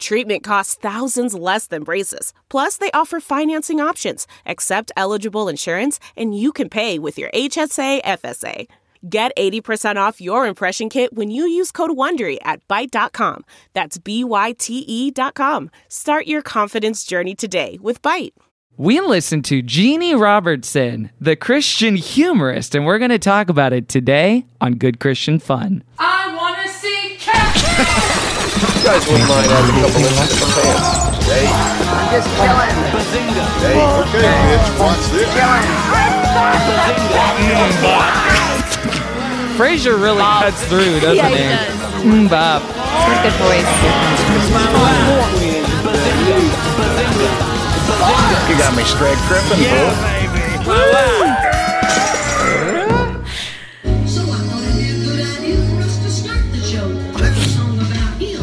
Treatment costs thousands less than braces. Plus, they offer financing options, accept eligible insurance, and you can pay with your HSA, FSA. Get 80% off your impression kit when you use code WONDERY at Byte.com. That's BYTE.com. Start your confidence journey today with Byte. We listened to Jeanne Robertson, the Christian humorist, and we're going to talk about it today on Good Christian Fun. I want to see Captain! You guys won't mind having a couple of minutes of fans. Hey. I'm just killing it. Bazinga. Hey, okay, bitch, watch this. Bazinga. Frasier really cuts through, doesn't he? Yeah, he does. Bop. It's a good voice. You got me straight tripping, yeah, baby. So I thought it'd be a good idea for us to start the show with a song about him.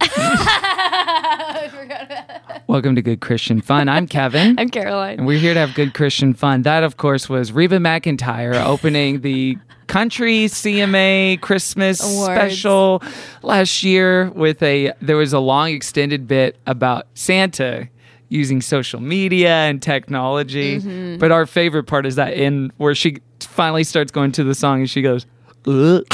I forgot about that. Welcome to Good Christian Fun. I'm Kevin. I'm Caroline. And we're here to have Good Christian Fun. That, of course, was Reba McEntire opening the Country CMA Christmas Awards special last year with there was a long extended bit about Santa using social media and technology. Mm-hmm. But our favorite part is that in where she finally starts going to the song and she goes, ugh.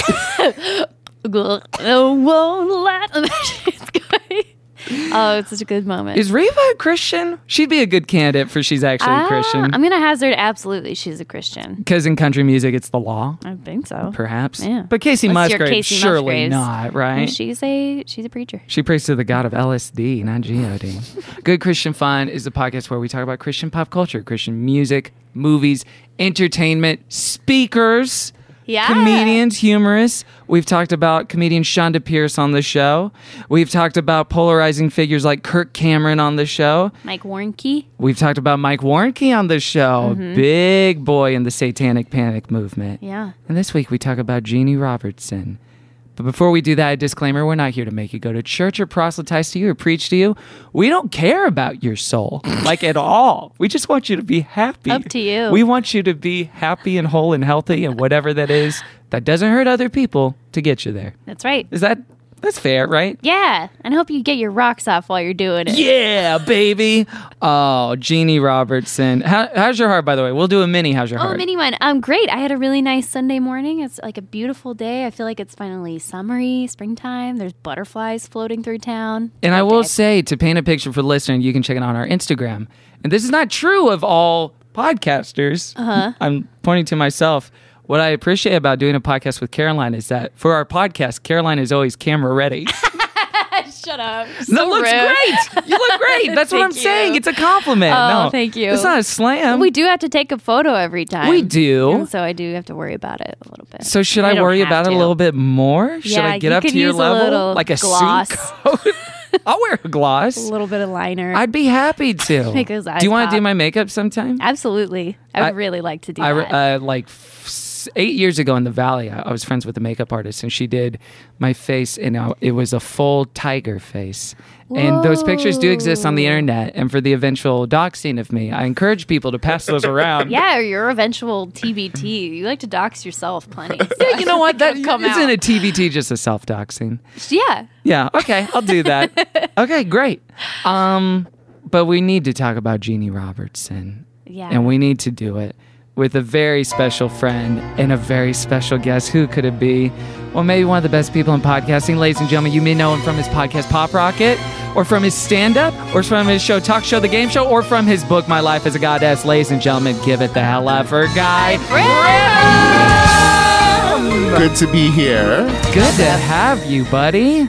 Oh, it's such a good moment. Is Reba a Christian? She'd be a good candidate for she's actually a Christian. I'm going to hazard absolutely she's a Christian. Because in country music, it's the law. I think so. Perhaps. Yeah. But Kacey Musgraves, surely not, right? And she's a preacher. She prays to the God of LSD, not G.O.D. Good Christian Fun is the podcast where we talk about Christian pop culture, Christian music, movies, entertainment, speakers, yeah, comedians, humorists. We've talked about comedian Shonda Pierce on the show. We've talked about polarizing figures like Kirk Cameron on the show. Mike Warnke. We've talked about Mike Warnke on the show. Mm-hmm. Big boy in the satanic panic movement. Yeah. And this week we talk about Jeanne Robertson. But before we do that, a disclaimer, we're not here to make you go to church or proselytize to you or preach to you. We don't care about your soul, like at all. We just want you to be happy. Up to you. We want you to be happy and whole and healthy and whatever that is that doesn't hurt other people to get you there. That's right. That's fair, right? Yeah. And I hope you get your rocks off while you're doing it. Yeah, baby. Oh, Jeanne Robertson. How's your heart, by the way? We'll do a mini How's Your Heart. Oh, mini one. Great. I had a really nice Sunday morning. It's like a beautiful day. I feel like it's finally summery, springtime. There's butterflies floating through town. And I will say, to paint a picture for the listener, you can check it on our Instagram. And this is not true of all podcasters. Uh-huh. I'm pointing to myself. What I appreciate about doing a podcast with Caroline is that for our podcast, Caroline is always camera ready. Shut up. So that looks rude. Great. You look great. That's what I'm saying. It's a compliment. Oh, no, thank you. It's not a slam. We do have to take a photo every time. We do. And so I do have to worry about it a little bit. So should I worry about it a little bit more? Should I get up to your level? Like a gloss. Suit coat? I'll wear a gloss. A little bit of liner. I'd be happy to. Make those eyes do you want to do my makeup sometime? Absolutely. I would really like to do that. 8 years ago in the Valley, I was friends with a makeup artist, and she did my face, and it was a full tiger face. Whoa. And those pictures do exist on the internet, and for the eventual doxing of me, I encourage people to pass those around. Yeah, or your eventual TBT. You like to dox yourself plenty. So. Yeah, you know what? That isn't a TBT, just a self-doxing. Yeah. Yeah, okay, I'll do that. Okay, great. But we need to talk about Jeanne Robertson. Yeah. And we need to do it with a very special friend and a very special guest. Who could it be? Well, maybe one of the best people in podcasting. Ladies and gentlemen, you may know him from his podcast, Pop Rocket, or from his stand-up, or from his show, Talk Show, The Game Show, or from his book, My Life as a Goddess. Ladies and gentlemen, give it the hell up for Guy Branum! Good to be here. Good to have you, buddy.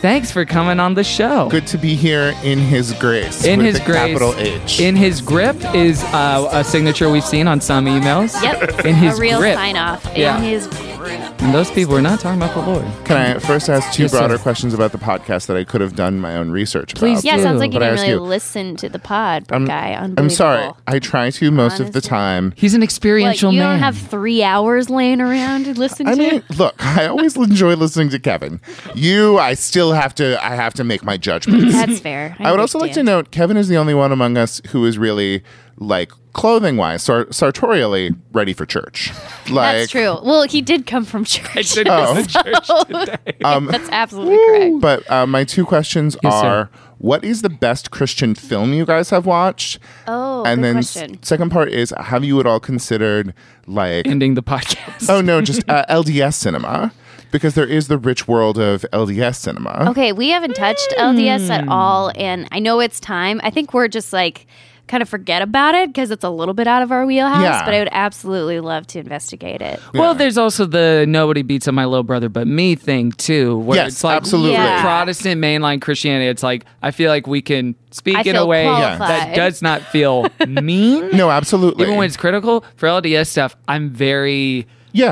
Thanks for coming on the show. Good to be here in his grace. In his grace. Capital H. In his grip is a signature we've seen on some emails. Yep. In his grip. A real sign off. Yeah. In his grip. And those people were not talking about the Lord. Can I first ask two broader questions about the podcast that I could have done my own research about? Please, yeah, sounds like you didn't really listen to the pod, Guy. I'm sorry. I try to most of the time. He's an experiential man. You don't have 3 hours laying around to listen to? I mean, look, I always enjoy listening to Kevin. I have to make my judgments. That's fair. I would also like to note, Kevin is the only one among us who is really, like, clothing-wise, sartorially ready for church. Like, that's true. Well, he did come from church. I did come to church today. That's absolutely correct. But my two questions are, what is the best Christian film you guys have watched? Oh, and then second part is, have you at all considered, like... ending the podcast. Oh, no, just LDS cinema. Because there is the rich world of LDS cinema. Okay, we haven't touched LDS at all, and I know it's time. I think we're just, like... kind of forget about it because it's a little bit out of our wheelhouse, but I would absolutely love to investigate it. Yeah. Well, there's also the nobody beats up my little brother but me thing too, where it's like Protestant mainline Christianity. It's like, I feel like we can speak in a way that does not feel mean. No, absolutely. Even when it's critical, for LDS stuff, I'm very...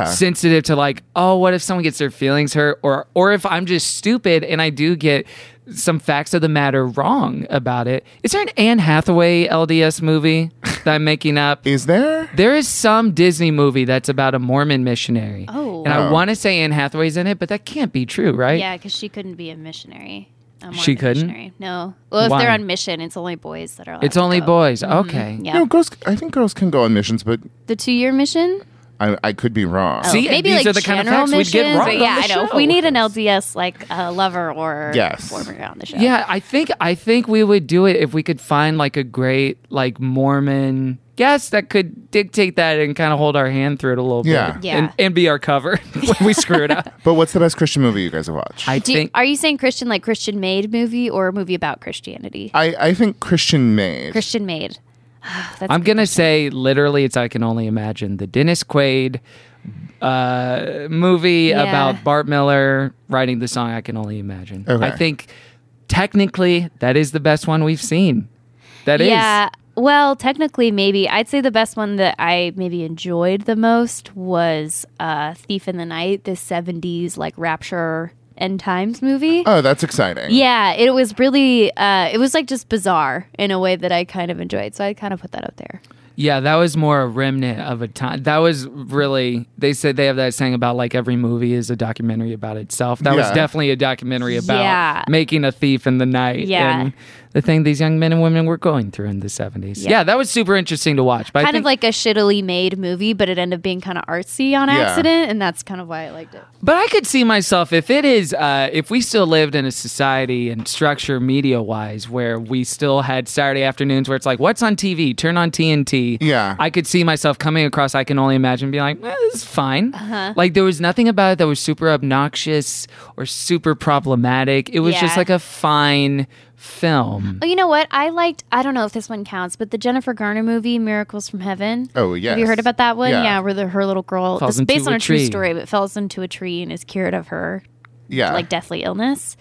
sensitive to, like, oh, what if someone gets their feelings hurt? Or if I'm just stupid and I do get some facts of the matter wrong about it. Is there an Anne Hathaway LDS movie that I'm making up? Is there? There is some Disney movie that's about a Mormon missionary. Oh. And I want to say Anne Hathaway's in it, but that can't be true, right? Yeah, because she couldn't be a missionary. She couldn't? Missionary. No. Well, if they're on mission, it's only boys that are allowed. It's only boys. Okay. Mm-hmm. Yeah. No, girls. I think girls can go on missions, but... The 2-year mission? I could be wrong. Oh, see, maybe these like are the kind of facts we'd get wrong. Yeah, I know. If we need an LDS like lover or performer on the show. Yeah, I think we would do it if we could find like a great like Mormon guest that could dictate that and kind of hold our hand through it a little bit. Yeah. And be our cover when we screw it up. But what's the best Christian movie you guys have watched? Are you saying Christian, like Christian made movie, or a movie about Christianity? I think Christian made. Christian made. I'm going to say, literally, it's I Can Only Imagine, the Dennis Quaid movie about Bart Millard writing the song I Can Only Imagine. Okay. I think, technically, that is the best one we've seen. That is. Yeah, well, technically, maybe. I'd say the best one that I maybe enjoyed the most was Thief in the Night, the 70s, like, rapture end times movie. Oh, that's exciting. Yeah, it was really it was like just bizarre in a way that I kind of enjoyed, so I kind of put that up there. Yeah, that was more a remnant of a time. That was really, they said they have that saying about like every movie is a documentary about itself. That was definitely a documentary about making a thief in the night and the thing these young men and women were going through in the 70s. Yeah, that was super interesting to watch. But kind of like a shittily made movie, but it ended up being kind of artsy on accident, and that's kind of why I liked it. But I could see myself, if it is, if we still lived in a society and structure media-wise where we still had Saturday afternoons where it's like, what's on TV? Turn on TNT. Yeah, I could see myself coming across I Can Only Imagine being like, this is fine. Uh-huh. Like, there was nothing about it that was super obnoxious or super problematic. It was just like a fine film. Oh, you know what? I don't know if this one counts, but the Jennifer Garner movie, Miracles from Heaven. Oh, yes. Have you heard about that one? Yeah, where her little girl, it's based on a true story, but falls into a tree and is cured of her like deathly illness.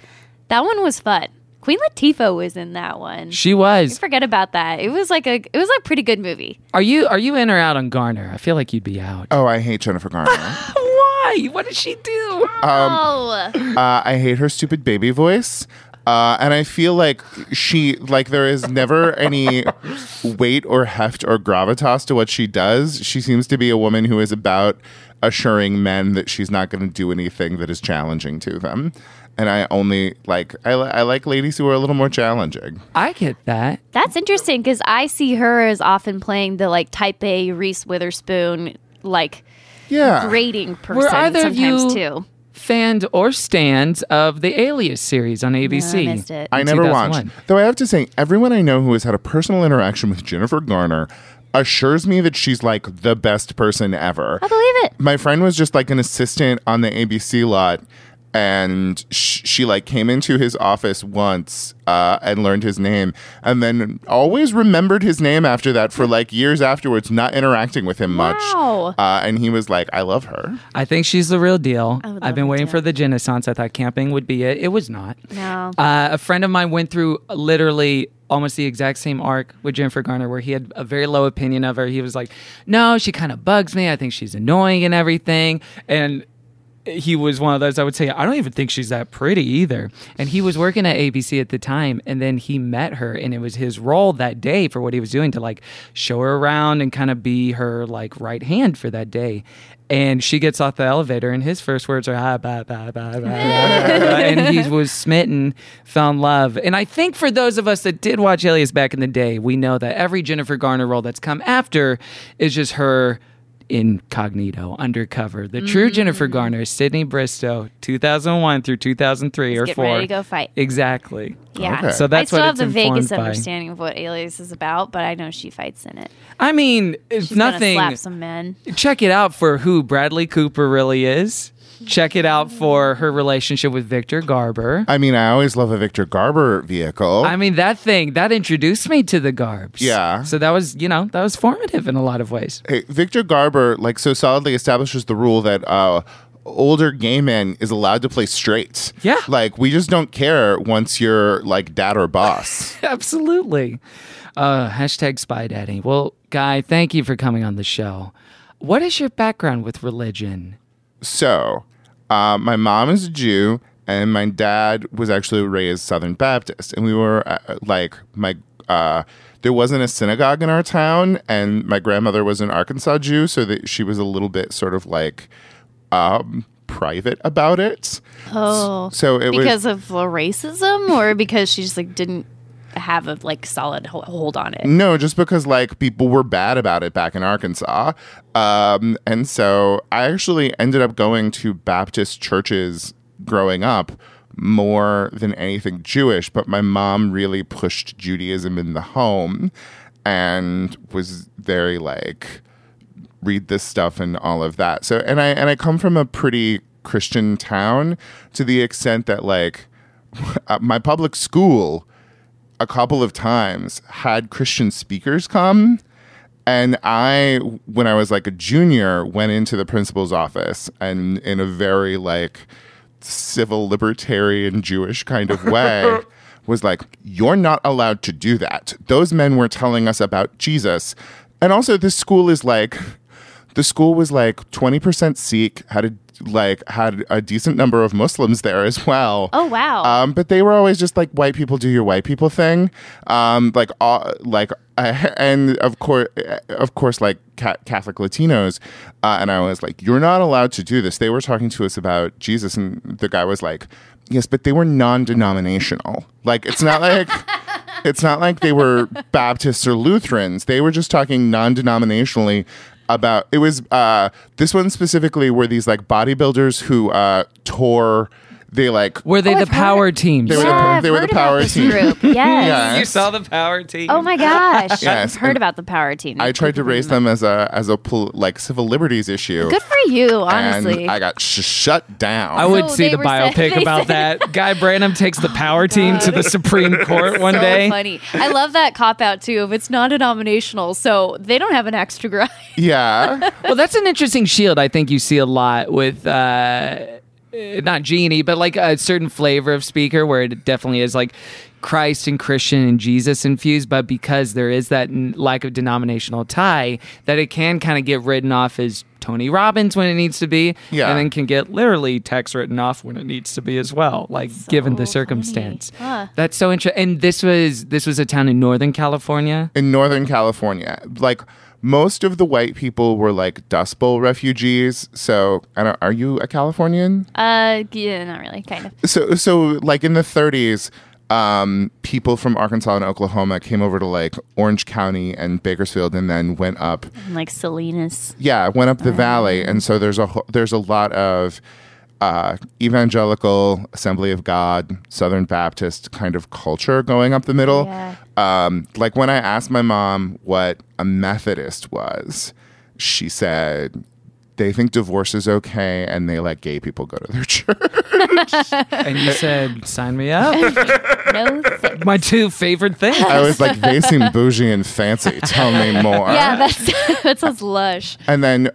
That one was fun. Queen Latifah was in that one. She was. You forget about that. It was like a pretty good movie. Are you in or out on Garner? I feel like you'd be out. Oh, I hate Jennifer Garner. Why? What did she do? I hate her stupid baby voice. And I feel like there is never any weight or heft or gravitas to what she does. She seems to be a woman who is about assuring men that she's not going to do anything that is challenging to them. And I like ladies who are a little more challenging. I get that. That's interesting because I see her as often playing the like type A Reese Witherspoon grading person sometimes too. Fans or stands of the Alias series on ABC. No, I missed it. I never watched. Though I have to say, everyone I know who has had a personal interaction with Jennifer Garner assures me that she's like the best person ever. I believe it. My friend was just like an assistant on the ABC lot. And she like came into his office once and learned his name, and then always remembered his name after that for like years afterwards, not interacting with him much. Wow. And he was like, I love her. I think she's the real deal. I've been waiting for the Renaissance. I thought camping would be it. It was not. No. A friend of mine went through literally almost the exact same arc with Jennifer Garner, where he had a very low opinion of her. He was like, no, she kind of bugs me. I think she's annoying and everything. And he was one of those, I would say, I don't even think she's that pretty either. And he was working at ABC at the time, and then he met her, and it was his role that day for what he was doing to, like, show her around and kind of be her, like, right hand for that day. And she gets off the elevator, and his first words are, ah, bah, bah, bah, bah, bah, bah, and he was smitten, fell in love. And I think for those of us that did watch Alias back in the day, we know that every Jennifer Garner role that's come after is just her incognito, undercover. The true Jennifer Garner, Sydney Bristow, 2001 through 2003 or 4. Get ready to go fight. Exactly. Yeah. Okay. So that's what it's informed by. I still have the vaguest understanding of what Alias is about, but I know she fights in it. I mean, it's nothing. She's gonna slap some men. Check it out for who Bradley Cooper really is. Check it out for her relationship with Victor Garber. I mean, I always love a Victor Garber vehicle. I mean, that thing, that introduced me to the Garbs. Yeah. So that was, you know, that was formative in a lot of ways. Hey, Victor Garber, like, so solidly establishes the rule that older gay men is allowed to play straight. Yeah. Like, we just don't care once you're, like, dad or boss. Absolutely. Hashtag Spy Daddy. Well, Guy, thank you for coming on the show. What is your background with religion? So, my mom is a Jew, and my dad was actually raised Southern Baptist. And we were, there wasn't a synagogue in our town, and my grandmother was an Arkansas Jew, so that she was a little bit sort of, like, private about it. Oh. So it because of racism, or because she just, like, didn't have a, like, solid hold on it? No, just because, like, people were bad about it back in Arkansas. And so I actually ended up going to Baptist churches growing up more than anything Jewish, but my mom really pushed Judaism in the home and was very, like, read this stuff and all of that. So, and I come from a pretty Christian town, to the extent that, like, my public school a couple of times had Christian speakers come, and I, when I was like a junior, went into the principal's office, and in a very, like, civil libertarian Jewish kind of way was like, you're not allowed to do that. Those men were telling us about Jesus. And also this school is like, the school was like 20% Sikh, had a decent number of Muslims there as well. Oh, wow. But they were always just like, white people do your white people thing. And of course, like, Catholic Latinos. And I was like, you're not allowed to do this. They were talking to us about Jesus, and the guy was like, yes, but they were non-denominational. Like, it's not like... It's not like they were Baptists or Lutherans. They were just talking non-denominationally about, it was, this one specifically were these, like, bodybuilders who tore, they, like... Were they the Power Team? They were the Power Team. Yes. Yes. You saw the Power Team. Oh my gosh. Yes. I've heard about the Power Team. I tried to raise them as a civil liberties issue. Good for you, honestly. And I got shut down. I would see the biopic about that. Guy Branum takes the Power Team to the Supreme Court one day. So funny. I love that cop-out, too, of it's not denominational, so they don't have an extra grind. Yeah. Well, that's an interesting shield I think you see a lot with... not Jeannie, but like a certain flavor of speaker where it definitely is like Christ and Christian and Jesus infused, but because there is that lack of denominational tie, that it can kind of get written off as Tony Robbins when it needs to be, and then can get literally text written off when it needs to be as well, like, so given the circumstance. Huh. That's so interesting. And this was a town in Northern California? In Northern California. Like, most of the white people were, like, Dust Bowl refugees. So, I don't, are you a Californian? Yeah, not really, kind of. So like, in the 30s, people from Arkansas and Oklahoma came over to, like, Orange County and Bakersfield, and then went up. And, like, Salinas. Yeah, went up the valley. And so there's a lot of evangelical, Assembly of God, Southern Baptist kind of culture going up the middle. Yeah. Like, when I asked my mom what a Methodist was, she said they think divorce is okay and they let gay people go to their church. And you said, sign me up. No thanks. My two favorite things. I was like, they seem bougie and fancy. Tell me more. Yeah, that sounds lush. And then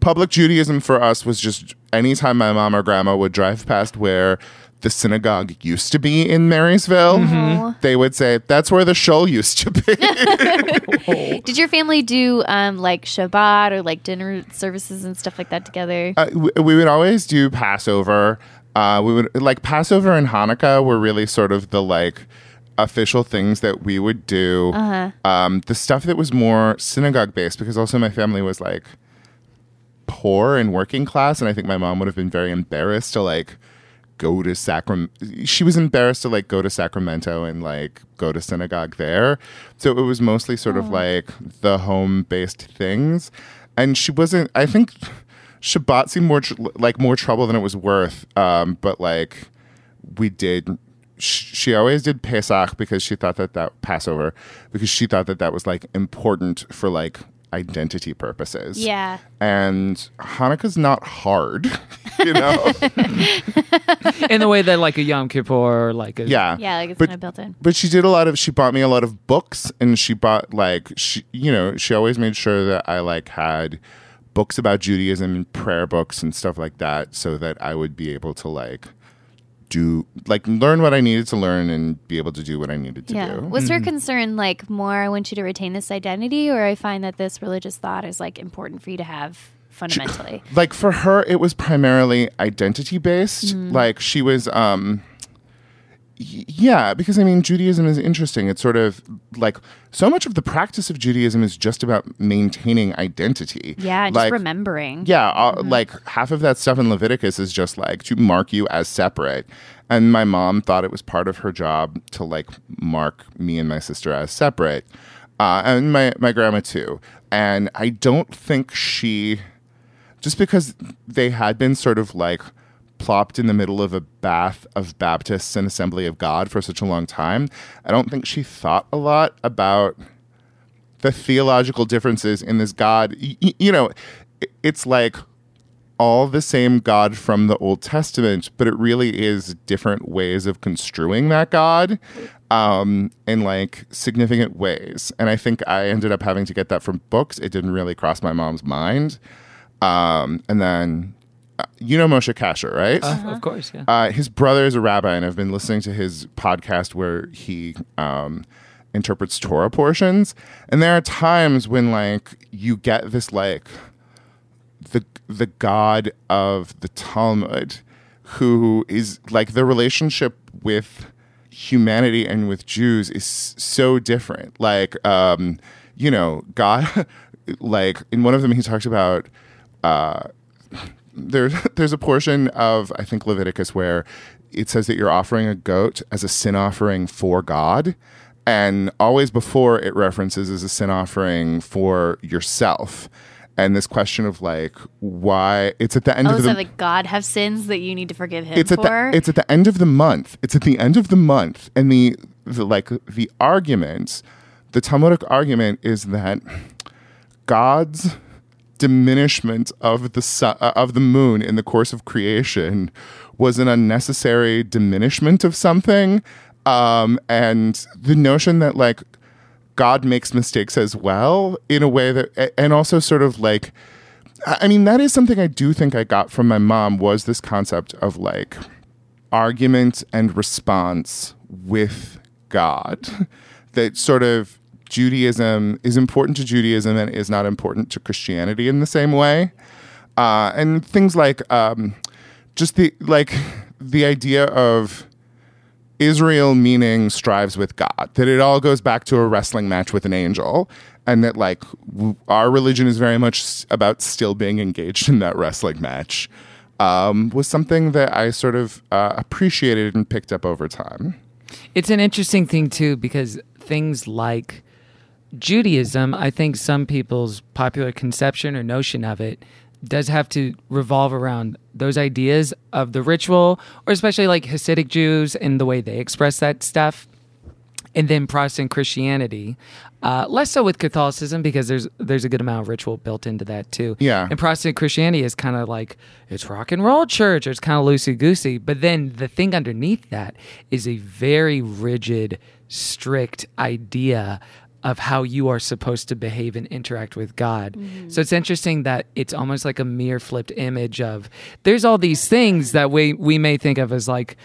public Judaism for us was just anytime my mom or grandma would drive past where the synagogue used to be in Marysville, mm-hmm. they would say, that's where the shul used to be. Did your family do like Shabbat or like dinner services and stuff like that together? We would always do Passover. We would like Passover and Hanukkah were really sort of the like official things that we would do. Uh-huh. The stuff that was more synagogue based, because also my family was like poor and working class, and I think my mom would have been very embarrassed to like go to she was embarrassed to like go to Sacramento and like go to synagogue there. So it was mostly sort of like the home-based things, and she wasn't, I think Shabbat seemed more trouble than it was worth, but like we did. She always did Pesach because she thought that Passover, because she thought that was like important for like identity purposes. Yeah. And Hanukkah's not hard, you know? In the way that like a Yom Kippur or like a... Yeah. Yeah, like it's kind of built in. But she did she bought me a lot of books, and she bought she always made sure that I like had books about Judaism and prayer books and stuff like that, so that I would be able to like do like learn what I needed to learn and be able to do what I needed to do. Was her concern like more, I want you to retain this identity, or I find that this religious thought is like important for you to have fundamentally? Like for her, it was primarily identity based. Mm-hmm. Like she was, yeah, because I mean, Judaism is interesting. It's sort of like so much of the practice of Judaism is just about maintaining identity. Yeah, like, just remembering. Yeah, mm-hmm. Like half of that stuff in Leviticus is just like to mark you as separate. And my mom thought it was part of her job to like mark me and my sister as separate. And my grandma too. And I don't think she, just because they had been sort of like plopped in the middle of a bath of Baptists and Assembly of God for such a long time, I don't think she thought a lot about the theological differences in this God. You know, it's like all the same God from the Old Testament, but it really is different ways of construing that God in like significant ways. And I think I ended up having to get that from books. It didn't really cross my mom's mind. And then... you know Moshe Kasher, right? Of course, yeah. His brother is a rabbi, and I've been listening to his podcast where he interprets Torah portions. And there are times when, like, you get this, like, the God of the Talmud, who is, like, the relationship with humanity and with Jews is so different. Like, you know, God, like, in one of them he talks about... There's a portion of, I think, Leviticus where it says that you're offering a goat as a sin offering for God, and always before it references as a sin offering for yourself. And this question of like, why it's at the end of the... Oh, so like God have sins that you need to forgive him for? It's at the end of the month. It's at the end of the month. And the argument, the Talmudic argument is that God's diminishment of the sun, of the moon in the course of creation was an unnecessary diminishment of something, and the notion that like God makes mistakes as well in a way that, and also sort of like, I mean, that is something I do think I got from my mom, was this concept of like argument and response with God, that sort of Judaism is important to Judaism and is not important to Christianity in the same way. And things like just the idea of Israel meaning strives with God, that it all goes back to a wrestling match with an angel, and that like our religion is very much about still being engaged in that wrestling match, was something that I sort of appreciated and picked up over time. It's an interesting thing too, because things like Judaism, I think some people's popular conception or notion of it does have to revolve around those ideas of the ritual, or especially like Hasidic Jews and the way they express that stuff. And then Protestant Christianity, less so with Catholicism, because there's a good amount of ritual built into that too. Yeah. And Protestant Christianity is kind of like, it's rock and roll church, or it's kind of loosey-goosey. But then the thing underneath that is a very rigid, strict idea of how you are supposed to behave and interact with God. Mm-hmm. So it's interesting that it's almost like a mirror flipped image of, there's all these things that we may think of as like,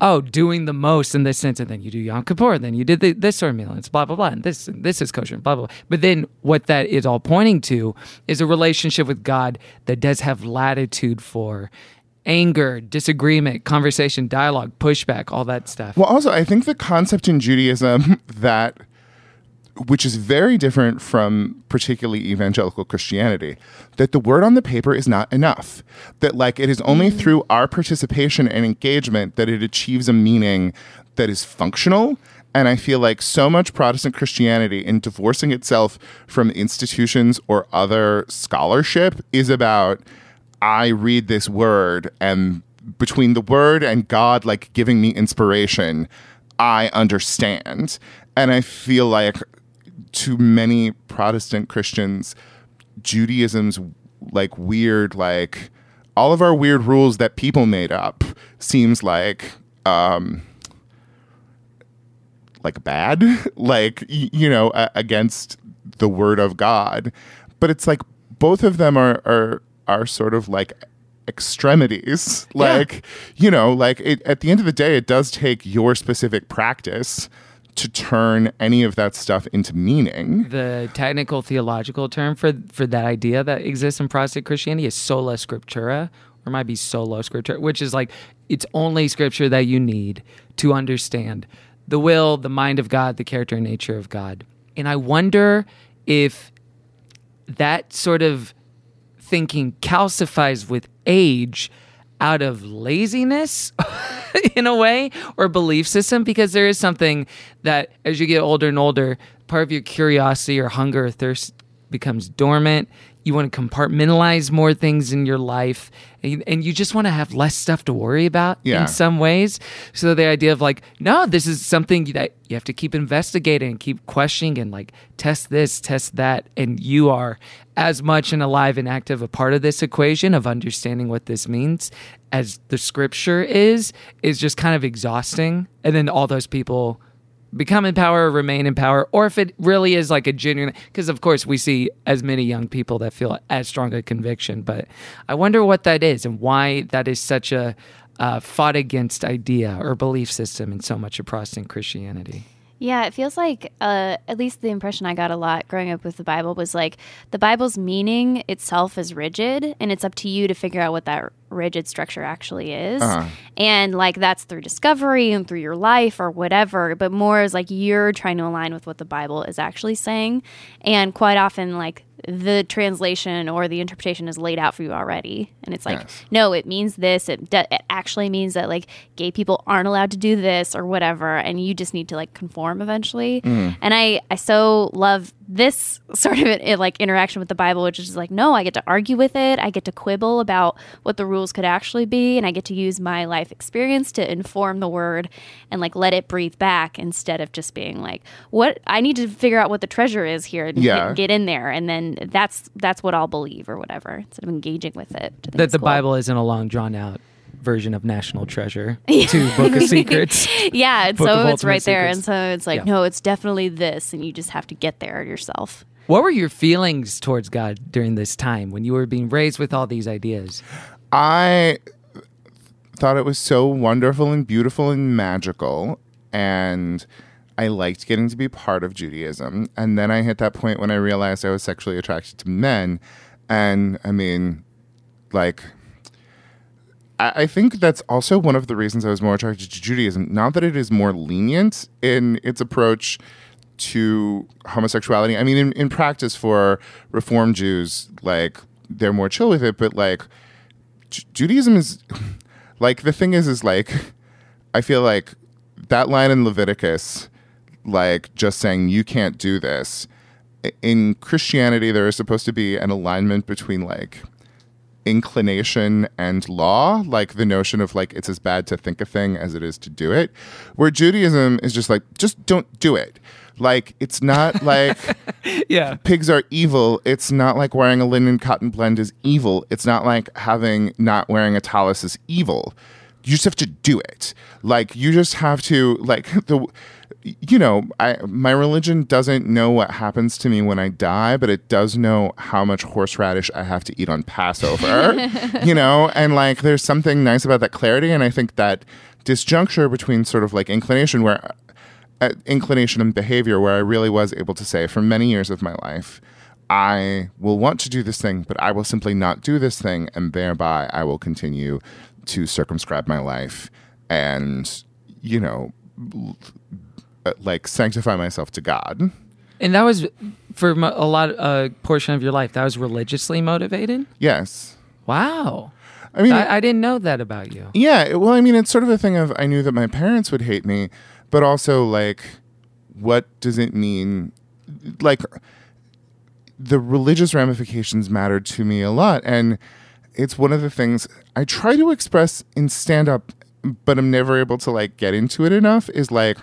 oh, doing the most in this sense, and then you do Yom Kippur, then you did this sort of meal, and it's blah, blah, blah, and this is kosher, blah, blah, blah. But then what that is all pointing to is a relationship with God that does have latitude for anger, disagreement, conversation, dialogue, pushback, all that stuff. Well, also, I think the concept in Judaism that, which is very different from particularly evangelical Christianity, that the word on the paper is not enough. That, like, it is only through our participation and engagement that it achieves a meaning that is functional. And I feel like so much Protestant Christianity, in divorcing itself from institutions or other scholarship, is about, I read this word, and between the word and God, like, giving me inspiration, I understand. And I feel like to many Protestant Christians, Judaism's like weird, like all of our weird rules that people made up seems like bad, like, you know, against the word of God. But it's like both of them are sort of like extremities. Like, you know, like it, at the end of the day, it does take your specific practice to turn any of that stuff into meaning. The technical theological term for that idea that exists in Protestant Christianity is sola scriptura, or might be solo scriptura, which is like, it's only scripture that you need to understand the will, the mind of God, the character and nature of God. And I wonder if that sort of thinking calcifies with age out of laziness in a way, or belief system, because there is something that as you get older and older, part of your curiosity or hunger or thirst becomes dormant. You want to compartmentalize more things in your life, and you just want to have less stuff to worry about in some ways. So the idea of like, no, this is something that you have to keep investigating and keep questioning and like test this, test that. And you are as much and alive and active a part of this equation of understanding what this means as the scripture is just kind of exhausting. And then all those people become in power, remain in power, or if it really is like a genuine, because of course we see as many young people that feel as strong a conviction, but I wonder what that is and why that is such a fought against idea or belief system in so much of Protestant Christianity. Yeah, it feels like, at least the impression I got a lot growing up with the Bible was like, the Bible's meaning itself is rigid, and it's up to you to figure out what that rigid structure actually is. Uh-huh. And like, that's through discovery and through your life or whatever, but more is like, you're trying to align with what the Bible is actually saying. And quite often, like, the translation or the interpretation is laid out for you already. And it's like, no, it means this. It actually means that like gay people aren't allowed to do this or whatever. And you just need to like conform eventually. Mm. And I so love this sort of like interaction with the Bible, which is just like, no, I get to argue with it. I get to quibble about what the rules could actually be. And I get to use my life experience to inform the word and like let it breathe back instead of just being like, what, I need to figure out what the treasure is here and get in there. And then that's what I'll believe or whatever, instead of engaging with it. That the Bible isn't a long drawn out version of National Treasure to Book of Secrets. Yeah, and so it's right there. And so it's like, no, it's definitely this, and you just have to get there yourself. What were your feelings towards God during this time when you were being raised with all these ideas? I thought it was so wonderful and beautiful and magical, and I liked getting to be part of Judaism. And then I hit that point when I realized I was sexually attracted to men. And I mean, like, I think that's also one of the reasons I was more attracted to Judaism. Not that it is more lenient in its approach to homosexuality. I mean, in practice for Reform Jews, like, they're more chill with it. But like, Judaism is, like, the thing is like, I feel like that line in Leviticus, like just saying you can't do this, in Christianity there is supposed to be an alignment between like inclination and law, like the notion of like it's as bad to think a thing as it is to do it, where Judaism is just like, just don't do it. Like, it's not like pigs are evil. It's not like wearing a linen cotton blend is evil. It's not like not wearing a tallis is evil. You just have to do it. Like, you just have to, like, you know, my religion doesn't know what happens to me when I die, but it does know how much horseradish I have to eat on Passover, you know? And, like, there's something nice about that clarity, and I think that disjuncture between sort of like inclination where inclination and behavior, where I really was able to say for many years of my life, I will want to do this thing, but I will simply not do this thing, and thereby I will continue to circumscribe my life and, you know, like sanctify myself to God. And that was for a lot, a portion of your life, that was religiously motivated? Yes. Wow. I mean, I didn't know that about you. Yeah. Well, I mean, it's sort of a thing of, I knew that my parents would hate me, but also like, what does it mean? Like, the religious ramifications mattered to me a lot. And it's one of the things I try to express in stand-up, but I'm never able to like get into it enough, is like,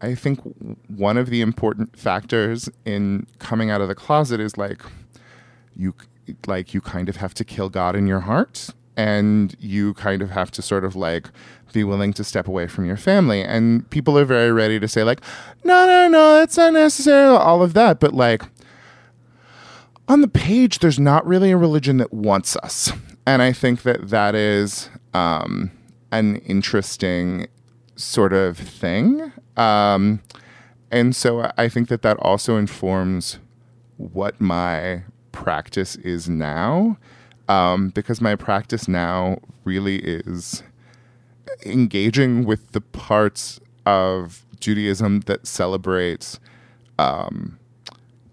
I think one of the important factors in coming out of the closet is like you kind of have to kill God in your heart, and you kind of have to sort of like be willing to step away from your family. And people are very ready to say like, no, that's not necessary, all of that. But like, on the page, there's not really a religion that wants us. And I think that that is an interesting sort of thing. And so I think that that also informs what my practice is now, because my practice now really is engaging with the parts of Judaism that celebrates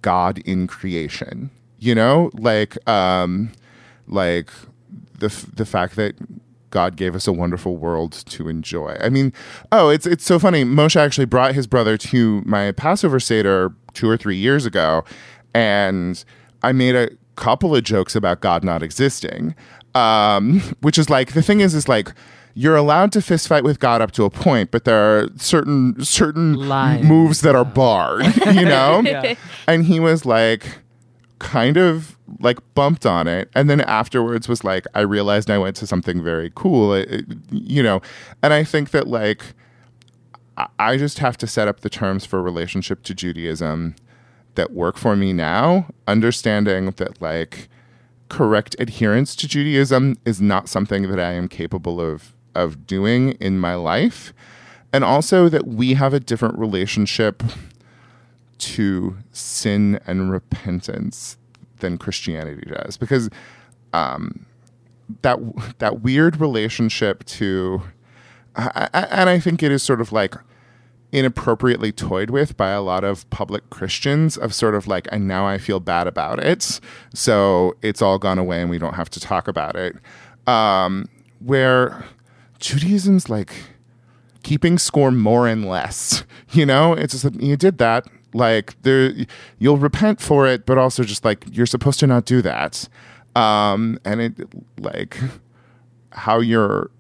God in creation. You know, like the fact that God gave us a wonderful world to enjoy. I mean, it's so funny. Moshe actually brought his brother to my Passover Seder 2 or 3 years ago, and I made a couple of jokes about God not existing, which is like, the thing is like, you're allowed to fist fight with God up to a point, but there are certain lines, moves that are barred, you know? Yeah. And he was like, kind of like bumped on it, and then afterwards was like, I realized I went to something very cool, you know. And I think that like, I just have to set up the terms for relationship to Judaism that work for me now, understanding that like, correct adherence to Judaism is not something that I am capable of doing in my life, and also that we have a different relationship to sin and repentance than Christianity does, because that weird relationship to, and I think it is sort of like inappropriately toyed with by a lot of public Christians, of sort of like, and now I feel bad about it, so it's all gone away and we don't have to talk about it. Where Judaism's like keeping score more and less, you know? It's just like, you did that, like there, you'll repent for it, but also just like, you're supposed to not do that. And it like, how your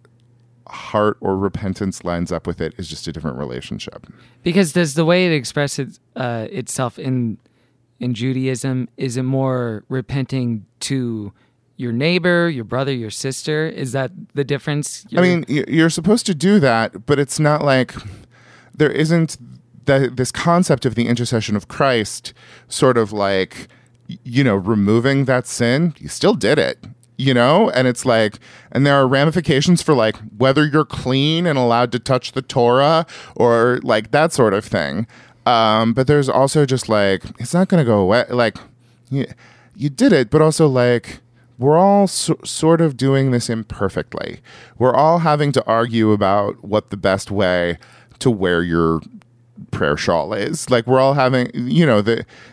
heart or repentance lines up with it is just a different relationship. Because does the way it expresses itself in Judaism, is it more repenting to your neighbor, your brother, your sister? Is that the difference? I mean, you're supposed to do that, but it's not like, there isn't this concept of the intercession of Christ sort of like, you know, removing that sin. You still did it, you know? And it's like, and there are ramifications for like whether you're clean and allowed to touch the Torah or like that sort of thing. But there's also just like, it's not going to go away. Like, you did it, but also like, we're all sort of doing this imperfectly. We're all having to argue about what the best way to wear your prayer shawl is. Like, we're all having, you know,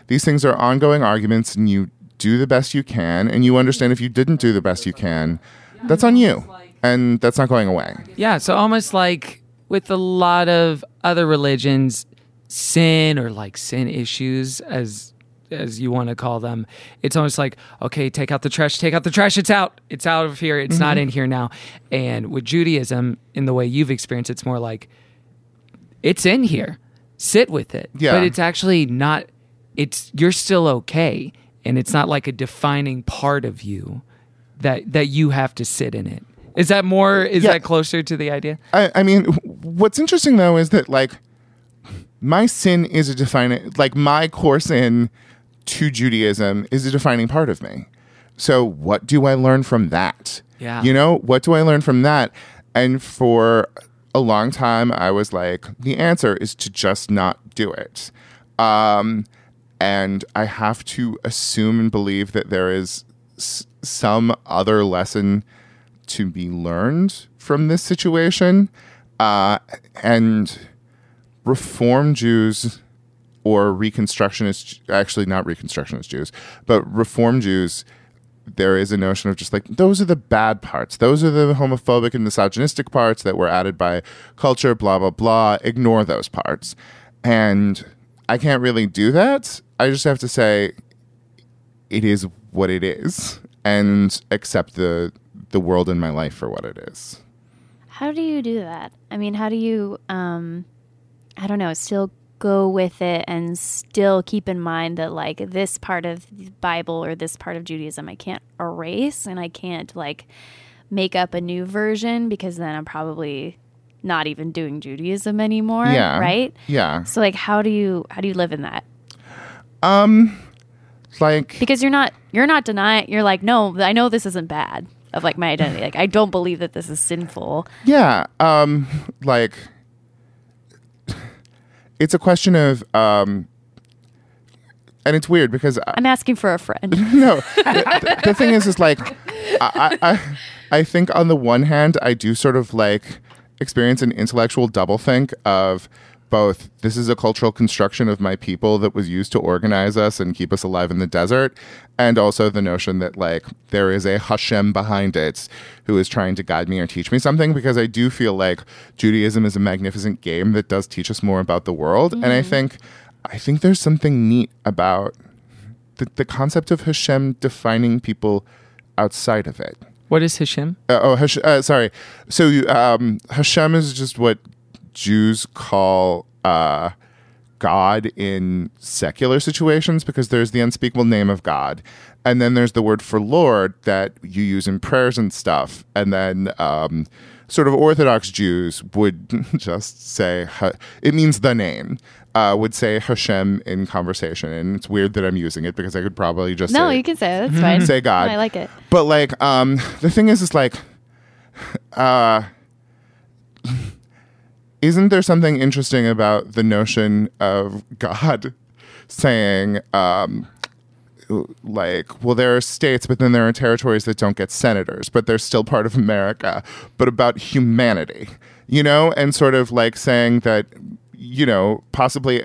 these things are ongoing arguments, and you do the best you can, and you understand if you didn't do the best you can, that's on you, and that's not going away. Yeah, so almost like with a lot of other religions, sin or like sin issues, as you want to call them, it's almost like, okay, take out the trash, it's out of here, it's not in here now. And with Judaism, in the way you've experienced, it's more like, it's in here, sit with it. Yeah. But it's actually not, you're still okay. And it's not like a defining part of you that you have to sit in it. Is that more, that closer to the idea? I mean, what's interesting though, is that like, my sin is a defining, like my core sin to Judaism is a defining part of me. So what do I learn from that? Yeah. You know, what do I learn from that? And for a long time, I was like, the answer is to just not do it. And I have to assume and believe that there is some other lesson to be learned from this situation. And Reform Jews or Reconstructionist, actually not Reconstructionist Jews, but Reform Jews, there is a notion of just like, those are the bad parts. Those are the homophobic and misogynistic parts that were added by culture, blah, blah, blah. Ignore those parts. And I can't really do that. I just have to say it is what it is and accept the world and my life for what it is. How do you do that? I mean, how do you, I don't know, still go with it and still keep in mind that, like, this part of the Bible or this part of Judaism I can't erase and I can't, like, make up a new version because then I'm probably not even doing Judaism anymore, right? Yeah. So, like, how do you live in that? Like, because you're not denying, you're like, no, I know this isn't bad of, like, my identity. Like, I don't believe that this is sinful. Yeah. Like, it's a question of, and it's weird because I'm asking for a friend. No, the thing is like, I think on the one hand, I do sort of like experience an intellectual doublethink of both. This is a cultural construction of my people that was used to organize us and keep us alive in the desert. And also the notion that, like, there is a Hashem behind it who is trying to guide me or teach me something, because I do feel like Judaism is a magnificent game that does teach us more about the world. Mm-hmm. And I think there's something neat about the concept of Hashem defining people outside of it. What is Hashem? Sorry. So Hashem is just what Jews call God in secular situations, because there's the unspeakable name of God. And then there's the word for Lord that you use in prayers and stuff. And then sort of Orthodox Jews would just say, it means the name, would say Hashem in conversation. And it's weird that I'm using it because I could probably just say. No, you can say it. That's fine. Say God. No, I like it. But, like, the thing is like, isn't there something interesting about the notion of God saying, like, well, there are states, but then there are territories that don't get senators, but they're still part of America, but about humanity, you know? And sort of like saying that, you know, possibly,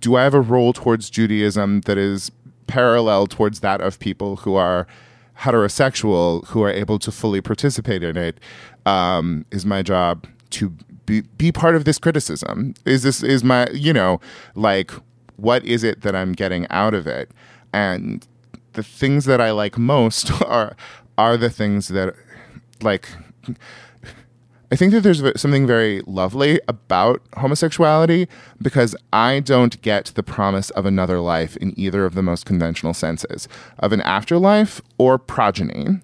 do I have a role towards Judaism that is parallel towards that of people who are heterosexual, who are able to fully participate in it? Is my job to be part of this criticism? Is my, you know, like, what is it that I'm getting out of it? And the things that I like most are the things that, like, I think that there's something very lovely about homosexuality, because I don't get the promise of another life in either of the most conventional senses of an afterlife or progeny.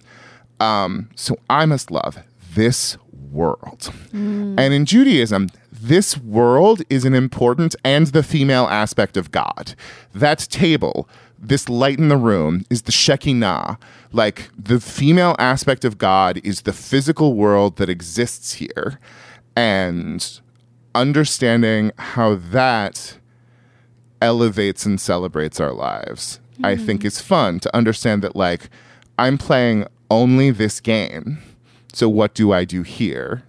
So I must love this world. Mm. And in Judaism, this world is an important and the female aspect of God. That table, this light in the room, is the Shekinah. Like, the female aspect of God is the physical world that exists here. And understanding how that elevates and celebrates our lives, I think is fun to understand that, like, I'm playing only this game. So what do I do here?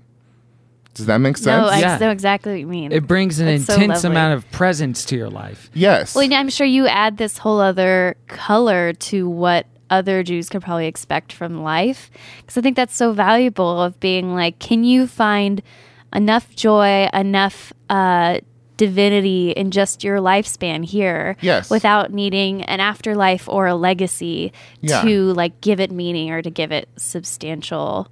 Does that make sense? No, I know exactly what you mean. It brings an intense amount of presence to your life. Yes. Well, I'm sure you add this whole other color to what other Jews could probably expect from life. Because I think that's so valuable of being like, can you find enough joy, enough divinity in just your lifespan here, without needing an afterlife or a legacy to, like, give it meaning or to give it substantial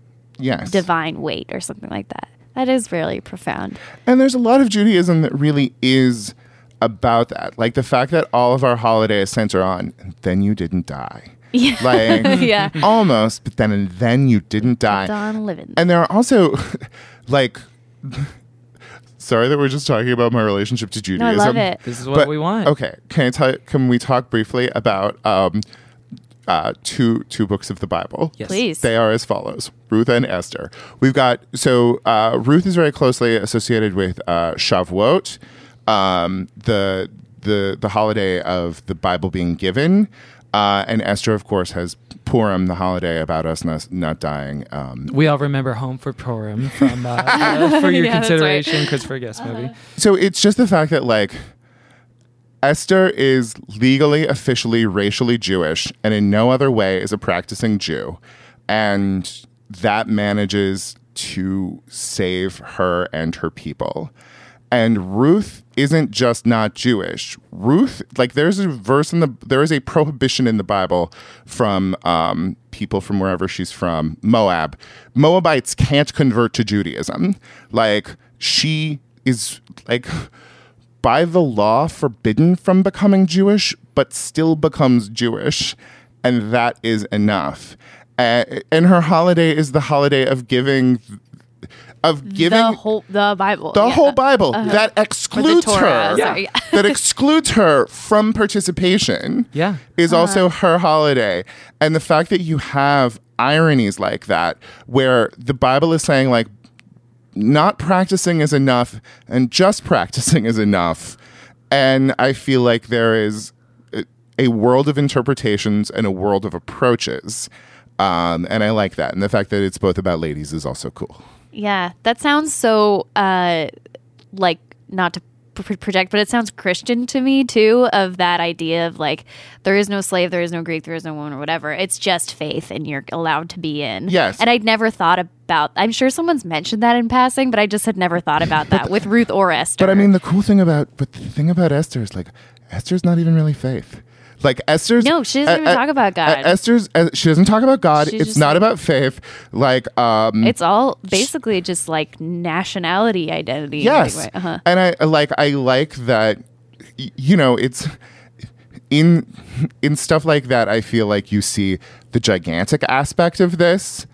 divine weight or something like that. That is really profound. And there's a lot of Judaism that really is about that. Like, the fact that all of our holidays center on, then you didn't die. Yeah. Like, almost, but then you didn't die. Don Livin. And there are also, like, sorry that we're just talking about my relationship to Judaism. No, I love it. This is what we want. Okay. Can we talk briefly about two books of the Bible. Yes. Please. They are as follows: Ruth and Esther. We've got, so Ruth is very closely associated with Shavuot, the holiday of the Bible being given. And Esther, of course, has Purim, the holiday about us not dying. We all remember Home for Purim from For Your Consideration, right. Christopher Guest movie. So it's just the fact that, like, Esther is legally, officially, racially Jewish, and in no other way is a practicing Jew. And that manages to save her and her people. And Ruth isn't just not Jewish. Ruth, like, there is a prohibition in the Bible from people from wherever she's from, Moab. Moabites can't convert to Judaism. Like, she is, like, by the law forbidden from becoming Jewish, but still becomes Jewish. And that is enough. And her holiday is the holiday of giving... the Bible. The whole Bible. Uh-huh. That excludes her. Yeah. Sorry, yeah. That excludes her from participation. Yeah. Is also her holiday. And the fact that you have ironies like that, where the Bible is saying, like, not practicing is enough and just practicing is enough. And I feel like there is a world of interpretations and a world of approaches. And I like that. And the fact that it's both about ladies is also cool. Yeah, that sounds so, like, not to project, but it sounds Christian to me, too, of that idea of, like, there is no slave, there is no Greek, there is no woman or whatever. It's just faith, and you're allowed to be in. Yes. And I'd never thought about, I'm sure someone's mentioned that in passing, but I just had never thought about that with Ruth or Esther. But I mean, the thing about Esther is, like, Esther's not even really faith. Like, Esther's... No, she doesn't even talk about God. She doesn't talk about God. It's not about faith. Like, it's all basically just, like, nationality, identity. Yes. Anyway. Uh-huh. And I like that, you know, it's... In stuff like that, I feel like you see the gigantic aspect of this.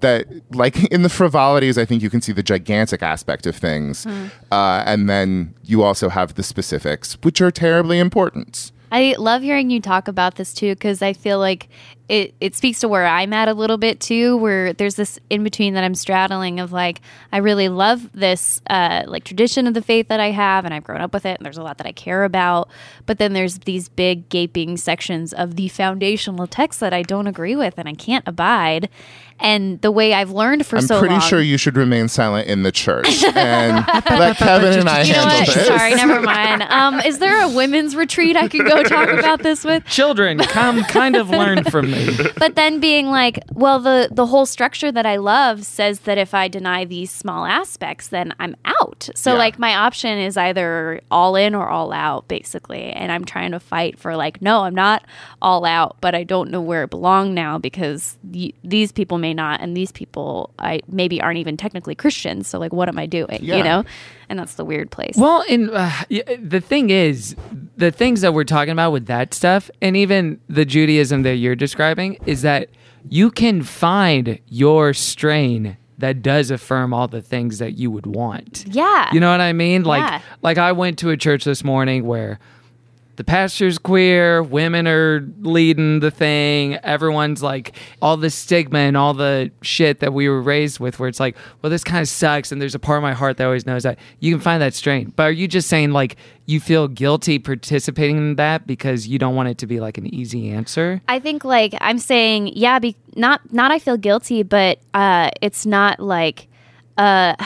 That, like, in the frivolities, I think you can see the gigantic aspect of things. Mm. And then you also have the specifics, which are terribly important. I love hearing you talk about this, too, because I feel like it speaks to where I'm at a little bit, too, where there's this in-between that I'm straddling of, like, I really love this, like, tradition of the faith that I have, and I've grown up with it, and there's a lot that I care about. But then there's these big, gaping sections of the foundational text that I don't agree with and I can't abide. And the way I've learned I'm pretty sure you should remain silent in the church. And let Kevin and I handle this. Sorry, never mind. Is there a women's retreat I could go talk about this with? Children, come kind of learn from me. But then being like, well, the whole structure that I love says that if I deny these small aspects, then I'm out. So, yeah. Like, my option is either all in or all out, basically. And I'm trying to fight for, like, no, I'm not all out, but I don't know where it belongs now because these people may not, and these people maybe aren't even technically Christians, so, like, what am I doing? Yeah. You know, and that's the weird place. Well, and the thing is, the things that we're talking about with that stuff, and even the Judaism that you're describing, is that you can find your strain that does affirm all the things that you would want. Yeah, you know what I mean? Like, yeah. Like, I went to a church this morning where the pastor's queer, women are leading the thing, everyone's like, all the stigma and all the shit that we were raised with, where it's like, well, this kind of sucks, and there's a part of my heart that always knows that. You can find that strain. But are you just saying, like, you feel guilty participating in that because you don't want it to be, like, an easy answer? I think, like, I'm saying, yeah, not I feel guilty, but it's not like... I'm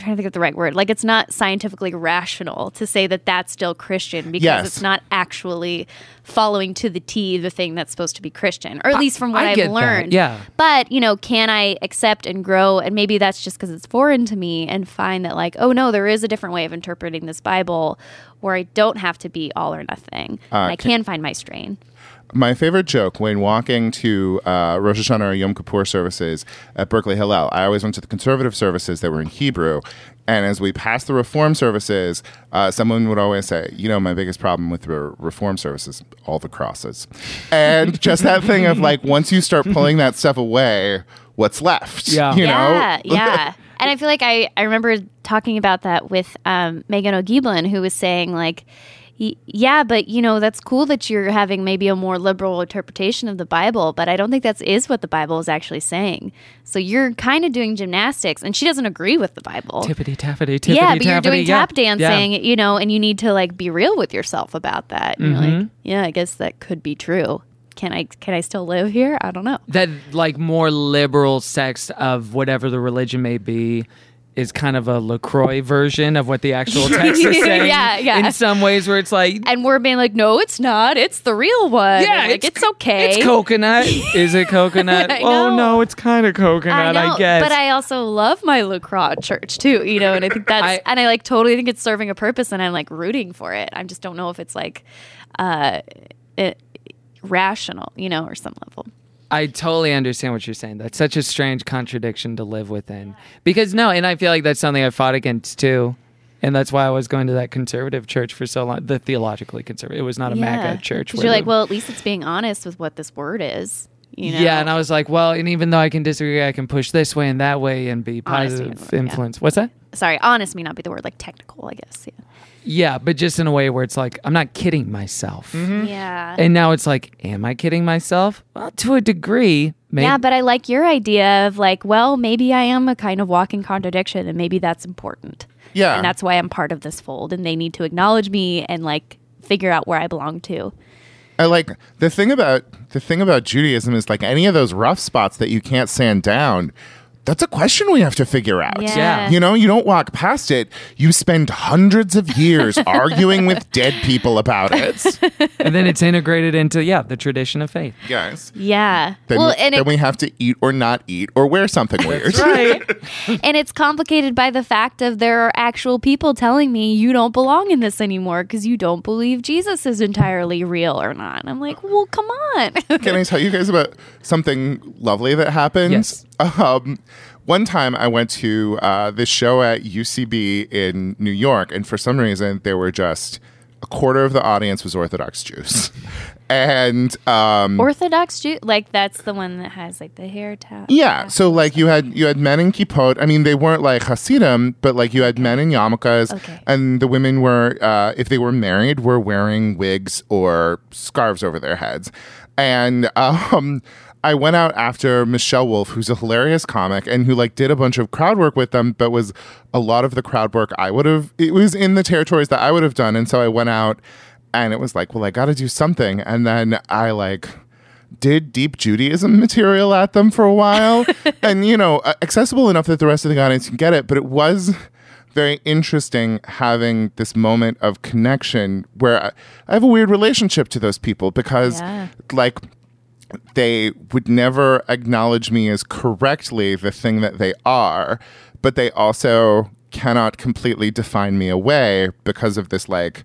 trying to think of the right word. Like, it's not scientifically rational to say that that's still Christian because It's not actually following to the T the thing that's supposed to be Christian, or at least from what I've learned. Yeah. But, you know, can I accept and grow? And maybe that's just because it's foreign to me, and find that, like, oh, no, there is a different way of interpreting this Bible where I don't have to be all or nothing. And I can find my strain. My favorite joke when walking to Rosh Hashanah or Yom Kippur services at Berkeley Hillel, I always went to the conservative services that were in Hebrew. And as we passed the Reform services, someone would always say, you know, my biggest problem with the Reform services, all the crosses. And just that thing of, like, once you start pulling that stuff away, what's left? Yeah. You know? Yeah. And I feel like I remember talking about that with Megan O'Giblin, who was saying, like, Yeah, but, you know, that's cool that you're having maybe a more liberal interpretation of the Bible, but I don't think that is what the Bible is actually saying. So you're kind of doing gymnastics, and she doesn't agree with the Bible. Tippity-tappity-tippity-tappity. Yeah, but you're doing tap dancing, you know, and you need to, like, be real with yourself about that. And you're like, yeah, I guess that could be true. Can I still live here? I don't know. That, like, more liberal sex of whatever the religion may be is kind of a LaCroix version of what the actual text is saying. In some ways where it's like... And we're being like, no, it's not. It's the real one. Yeah, it's okay. It's coconut. Is it coconut? No, it's kind of coconut, I guess. But I also love my LaCroix church, too, you know, and I think that's... and I, like, totally think it's serving a purpose, and I'm, like, rooting for it. I just don't know if it's, like, rational, you know, or some level. I totally understand what you're saying. That's such a strange contradiction to live within. Because, no, and I feel like that's something I fought against, too. And that's why I was going to that conservative church for so long, the theologically conservative. It was not a MAGA church. Because you're like, well, at least it's being honest with what this word is. You know? Yeah, and I was like, well, and even though I can disagree, I can push this way and that way and be positive influence. Yeah. What's that? Sorry, honest may not be the word, like technical, I guess. Yeah. Yeah, but just in a way where it's like, I'm not kidding myself. Mm-hmm. Yeah. And now it's like, am I kidding myself? Well, to a degree, maybe. Yeah, but I like your idea of like, well, maybe I am a kind of walking contradiction and maybe that's important. Yeah. And that's why I'm part of this fold and they need to acknowledge me and like figure out where I belong to. I like the thing about Judaism is like any of those rough spots that you can't sand down. That's a question we have to figure out. Yeah. You know, you don't walk past it. You spend hundreds of years arguing with dead people about it. And then it's integrated into, the tradition of faith. Yes. Yeah. Then we have to eat or not eat or wear something weird. That's right. And it's complicated by the fact of there are actual people telling me you don't belong in this anymore because you don't believe Jesus is entirely real or not. And I'm like, well, come on. Can I tell you guys about something lovely that happened? Yes. One time I went to this show at UCB in New York, and for some reason there were just a quarter of the audience was Orthodox Jews. And Orthodox Jew, like that's the one that has like the hair towel. Yeah, so like you had men in kippot. I mean, they weren't like Hasidim, but like you had men in yarmulkes, and the women were, if they were married, were wearing wigs or scarves over their heads. And I went out after Michelle Wolf, who's a hilarious comic and who like did a bunch of crowd work with them, but was a lot of the crowd work it was in the territories that I would have done. And so I went out and it was like, well, I got to do something. And then I like did deep Judaism material at them for a while and, you know, accessible enough that the rest of the audience can get it. But it was very interesting having this moment of connection where I have a weird relationship to those people because like... they would never acknowledge me as correctly the thing that they are, but they also cannot completely define me away because of this like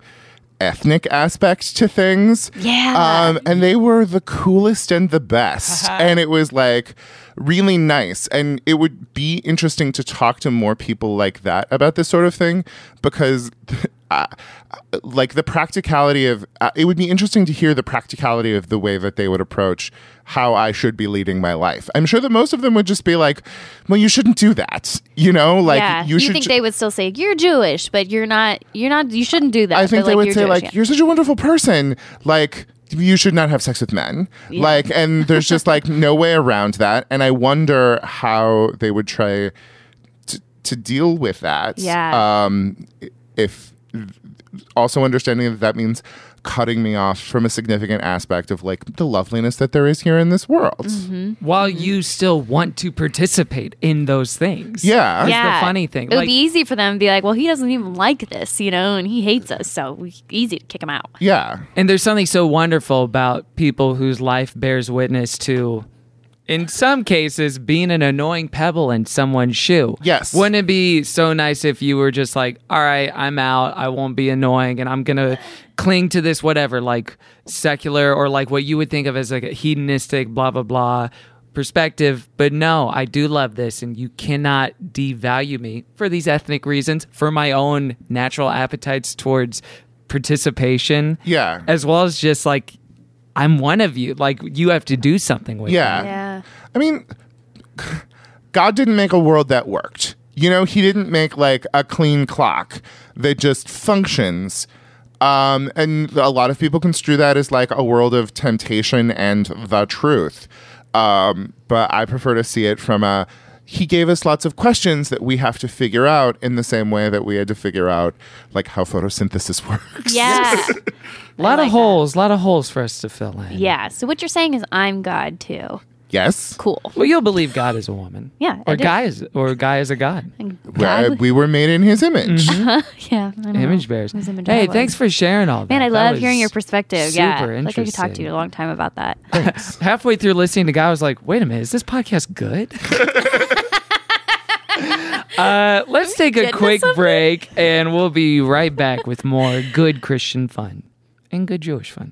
ethnic aspect to things. And they were the coolest and the best. And it was like really nice. And it would be interesting to talk to more people like that about this sort of thing because... like the practicality of it would be interesting to hear the practicality of the way that they would approach how I should be leading my life. I'm sure that most of them would just be like, well, you shouldn't do that. You know, like you should. You think they would still say you're Jewish, but you're not, you shouldn't do that. I think they would say like, you're such a wonderful person. Like you should not have sex with men. Yeah. Like, and there's just like no way around that. And I wonder how they would try to deal with that. Yeah. If also understanding that means cutting me off from a significant aspect of like the loveliness that there is here in this world. Mm-hmm. While you still want to participate in those things. Yeah. That's the funny thing. It would be easy for them to be like, well, he doesn't even like this, you know, and he hates us, so easy to kick him out. Yeah. And there's something so wonderful about people whose life bears witness to... in some cases, being an annoying pebble in someone's shoe. Yes. Wouldn't it be so nice if you were just like, all right, I'm out. I won't be annoying and I'm going to cling to this whatever, like secular or like what you would think of as like a hedonistic blah, blah, blah perspective. But no, I do love this and you cannot devalue me for these ethnic reasons, for my own natural appetites towards participation. Yeah. As well as just like, I'm one of you. Like, you have to do something with me. Yeah. I mean, God didn't make a world that worked. You know, he didn't make, like, a clean clock that just functions And a lot of people construe that as like a world of temptation and the truth. But I prefer to see it from a, he gave us lots of questions that we have to figure out in the same way that we had to figure out like how photosynthesis works. Yeah. a lot of holes for us to fill in. Yeah. So what you're saying is I'm God too. Yes. Cool. Well, you'll believe God is a woman. Yeah. Or a guy is a god. We were made in his image. Mm-hmm. Yeah. Image bearers. Hey, thanks for sharing all that. Man, I love hearing your perspective. Super interesting. Like I could talk to you a long time about that. Thanks. Halfway through listening to God, I was like, wait a minute, is this podcast good? Let's take a quick break and we'll be right back with more good Christian fun and good Jewish fun.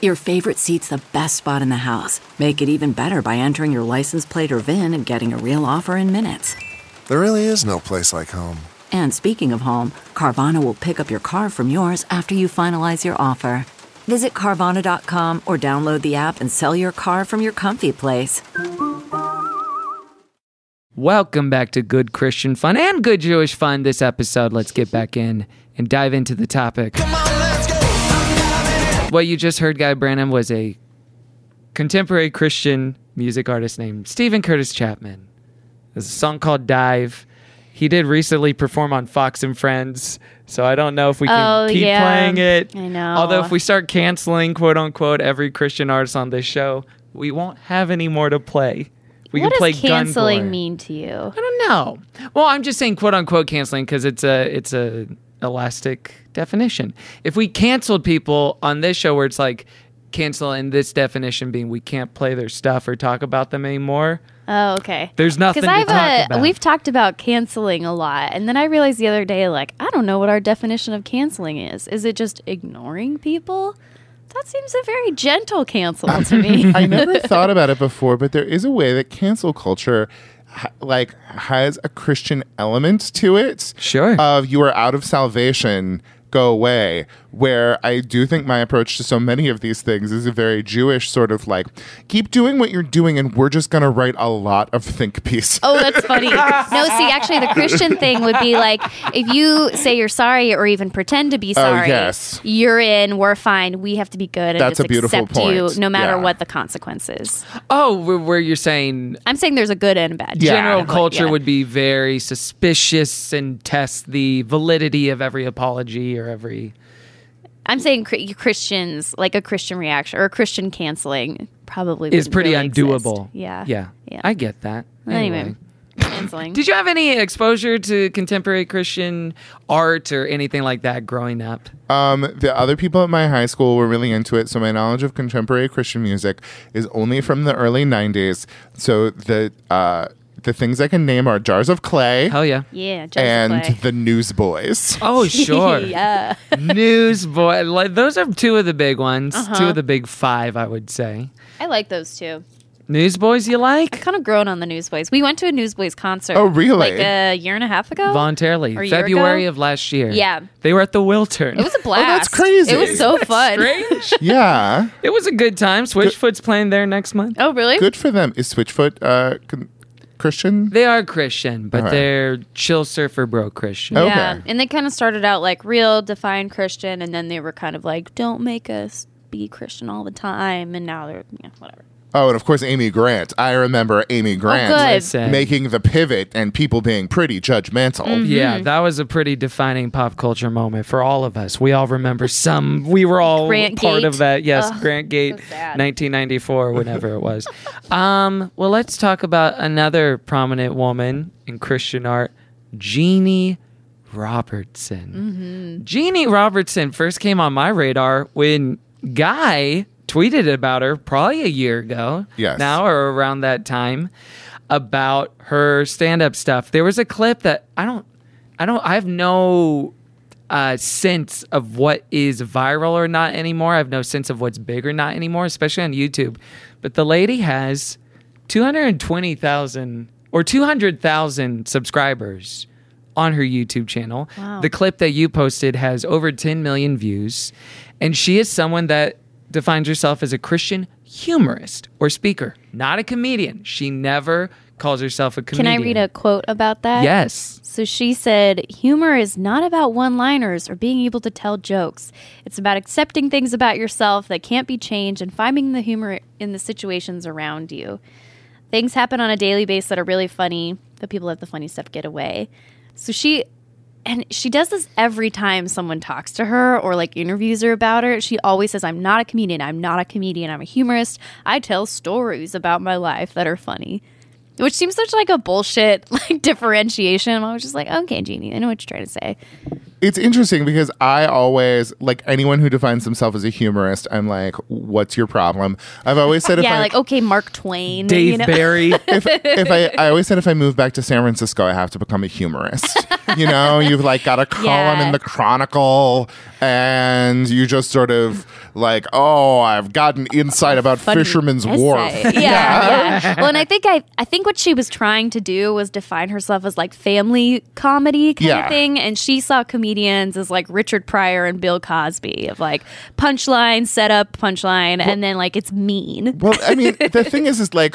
Your favorite seat's the best spot in the house. Make it even better by entering your license plate or VIN and getting a real offer in minutes. There really is no place like home. And speaking of home, Carvana will pick up your car from yours after you finalize your offer. Visit Carvana.com or download the app and sell your car from your comfy place. Welcome back to Good Christian Fun and Good Jewish Fun. This episode, let's get back in and dive into the topic. Come on, let's go. What you just heard, Guy Branum, was a contemporary Christian music artist named Stephen Curtis Chapman. There's a song called Dive. He did recently perform on Fox and Friends, so I don't know if we can keep playing it. I know. Although if we start canceling, quote unquote, every Christian artist on this show, we won't have any more to play. What does canceling mean to you? I don't know. Well, I'm just saying quote unquote canceling because it's a elastic definition. If we canceled people on this show where it's like cancel in this definition being we can't play their stuff or talk about them anymore. Oh, okay. There's nothing to talk about. We've talked about canceling a lot. And then I realized the other day, like, I don't know what our definition of canceling is. Is it just ignoring people? That seems a very gentle cancel to me. I never thought about it before, but there is a way that cancel culture like has a Christian element to it. Sure. Of you are out of salvation, go away. Where I do think my approach to so many of these things is a very Jewish sort of like, keep doing what you're doing and we're just going to write a lot of think pieces. Oh, that's funny. No, see, actually the Christian thing would be like, if you say you're sorry or even pretend to be sorry, you're in, we're fine, we have to be good and that's just a beautiful accept point. You no matter what the consequences. Oh, where you're saying... I'm saying there's a good and a bad. Yeah. General culture would be very suspicious and test the validity of every apology or every... I'm saying Christians, like a Christian reaction or a Christian canceling probably is pretty really undoable. Yeah. I get that. Anyway. Canceling. Did you have any exposure to contemporary Christian art or anything like that growing up? The other people at my high school were really into it, so my knowledge of contemporary Christian music is only from the early 90s. So the the things I can name are Jars of Clay. Hell yeah. Yeah, Jars of Clay. And the Newsboys. Oh, sure. Yeah. Newsboys. Like, those are two of the big ones. Uh-huh. Two of the big five, I would say. I like those two. Newsboys you like? I've kind of grown on the Newsboys. We went to a Newsboys concert. Oh, really? Like a year and a half ago? Voluntarily. February of last year. Yeah. They were at the Wiltern. It was a blast. Oh, that's crazy. It was so fun. Strange. Yeah. It was a good time. Switchfoot's playing there next month. Oh, really? Good for them. Is Switchfoot Christian? They are Christian, but they're chill surfer bro Christian. Okay. Yeah. And they kind of started out like real defined Christian, and then they were kind of like, don't make us be Christian all the time. And now they're, yeah, whatever. Oh, and of course, Amy Grant. I remember Amy Grant making the pivot and people being pretty judgmental. Mm-hmm. Yeah, that was a pretty defining pop culture moment for all of us. We all remember some. We were all part of that. Yes, Grant Gate, 1994, whenever it was. Well, let's talk about another prominent woman in Christian art, Jeanne Robertson. Mm-hmm. Jeanne Robertson first came on my radar when Guy tweeted about her probably a year ago now or around that time about her stand-up stuff. There was a clip that I have no sense of what is viral or not anymore. I have no sense of what's big or not anymore, especially on YouTube. But the lady has 220,000 or 200,000 subscribers on her YouTube channel. Wow. The clip that you posted has over 10 million views. And she is someone that defines herself as a Christian humorist or speaker, not a comedian. She never calls herself a comedian. Can I read a quote about that? Yes. So she said, humor is not about one-liners or being able to tell jokes. It's about accepting things about yourself that can't be changed and finding the humor in the situations around you. Things happen on a daily basis that are really funny, but people let the funny stuff get away. So she does this every time someone talks to her or like interviews her about her. She always says, I'm not a comedian. I'm not a comedian. I'm a humorist. I tell stories about my life that are funny, which seems such like a bullshit like differentiation. I was just like, okay, Jeanne, I know what you're trying to say. It's interesting because I always, like anyone who defines themselves as a humorist, I'm like, what's your problem? I've always said, okay, Mark Twain. Dave Barry. if I always said if I move back to San Francisco, I have to become a humorist. You know, you've like got a column in the Chronicle and you just sort of like, oh, I've got an insight about Fisherman's Wharf. Yeah. Well, and I think what she was trying to do was define herself as like family comedy kind of thing. And she saw comedians is like Richard Pryor and Bill Cosby of like punchline, setup, punchline, and then like it's mean. Well, I mean, the thing is like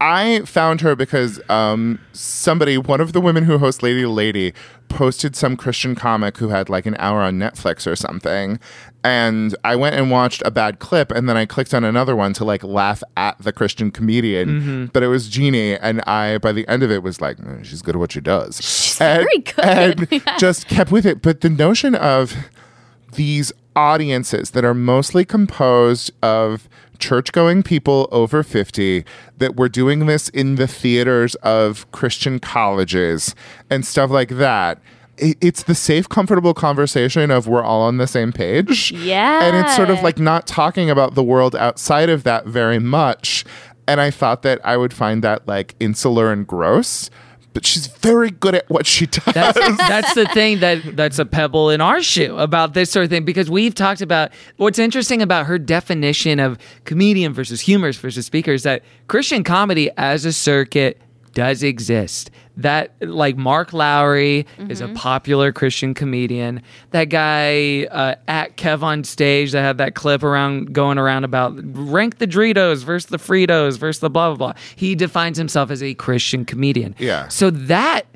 I found her because one of the women who hosts Lady to Lady posted some Christian comic who had like an hour on Netflix or something. And I went and watched a bad clip and then I clicked on another one to like laugh at the Christian comedian. Mm-hmm. But it was Jeanne and I, by the end of it, was like, she's good at what she does. She's very good. And just kept with it. But the notion of these audiences that are mostly composed of church-going people over 50 that were doing this in the theaters of Christian colleges and stuff like that. It's the safe, comfortable conversation of we're all on the same page. Yeah. And it's sort of like not talking about the world outside of that very much. And I thought that I would find that like insular and gross. But she's very good at what she does. That's the thing that's a pebble in our shoe about this sort of thing, because we've talked about what's interesting about her definition of comedian versus humorist versus speaker is that Christian comedy as a circuit does exist. That like Mark Lowry is a popular Christian comedian. That guy at Kev on Stage that had that clip going around about rank the Doritos versus the Fritos versus the blah, blah, blah. He defines himself as a Christian comedian. Yeah. So that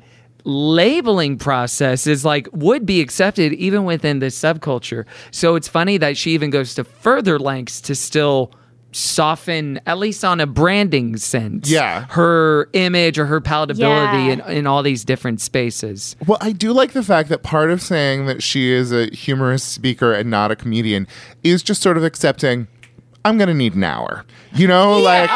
labeling process is like would be accepted even within this subculture. So it's funny that she even goes to further lengths to still soften, at least on a branding sense, her image or her palatability in all these different spaces. Well, I do like the fact that part of saying that she is a humorist speaker and not a comedian is just sort of accepting I'm going to need an hour. You know, like,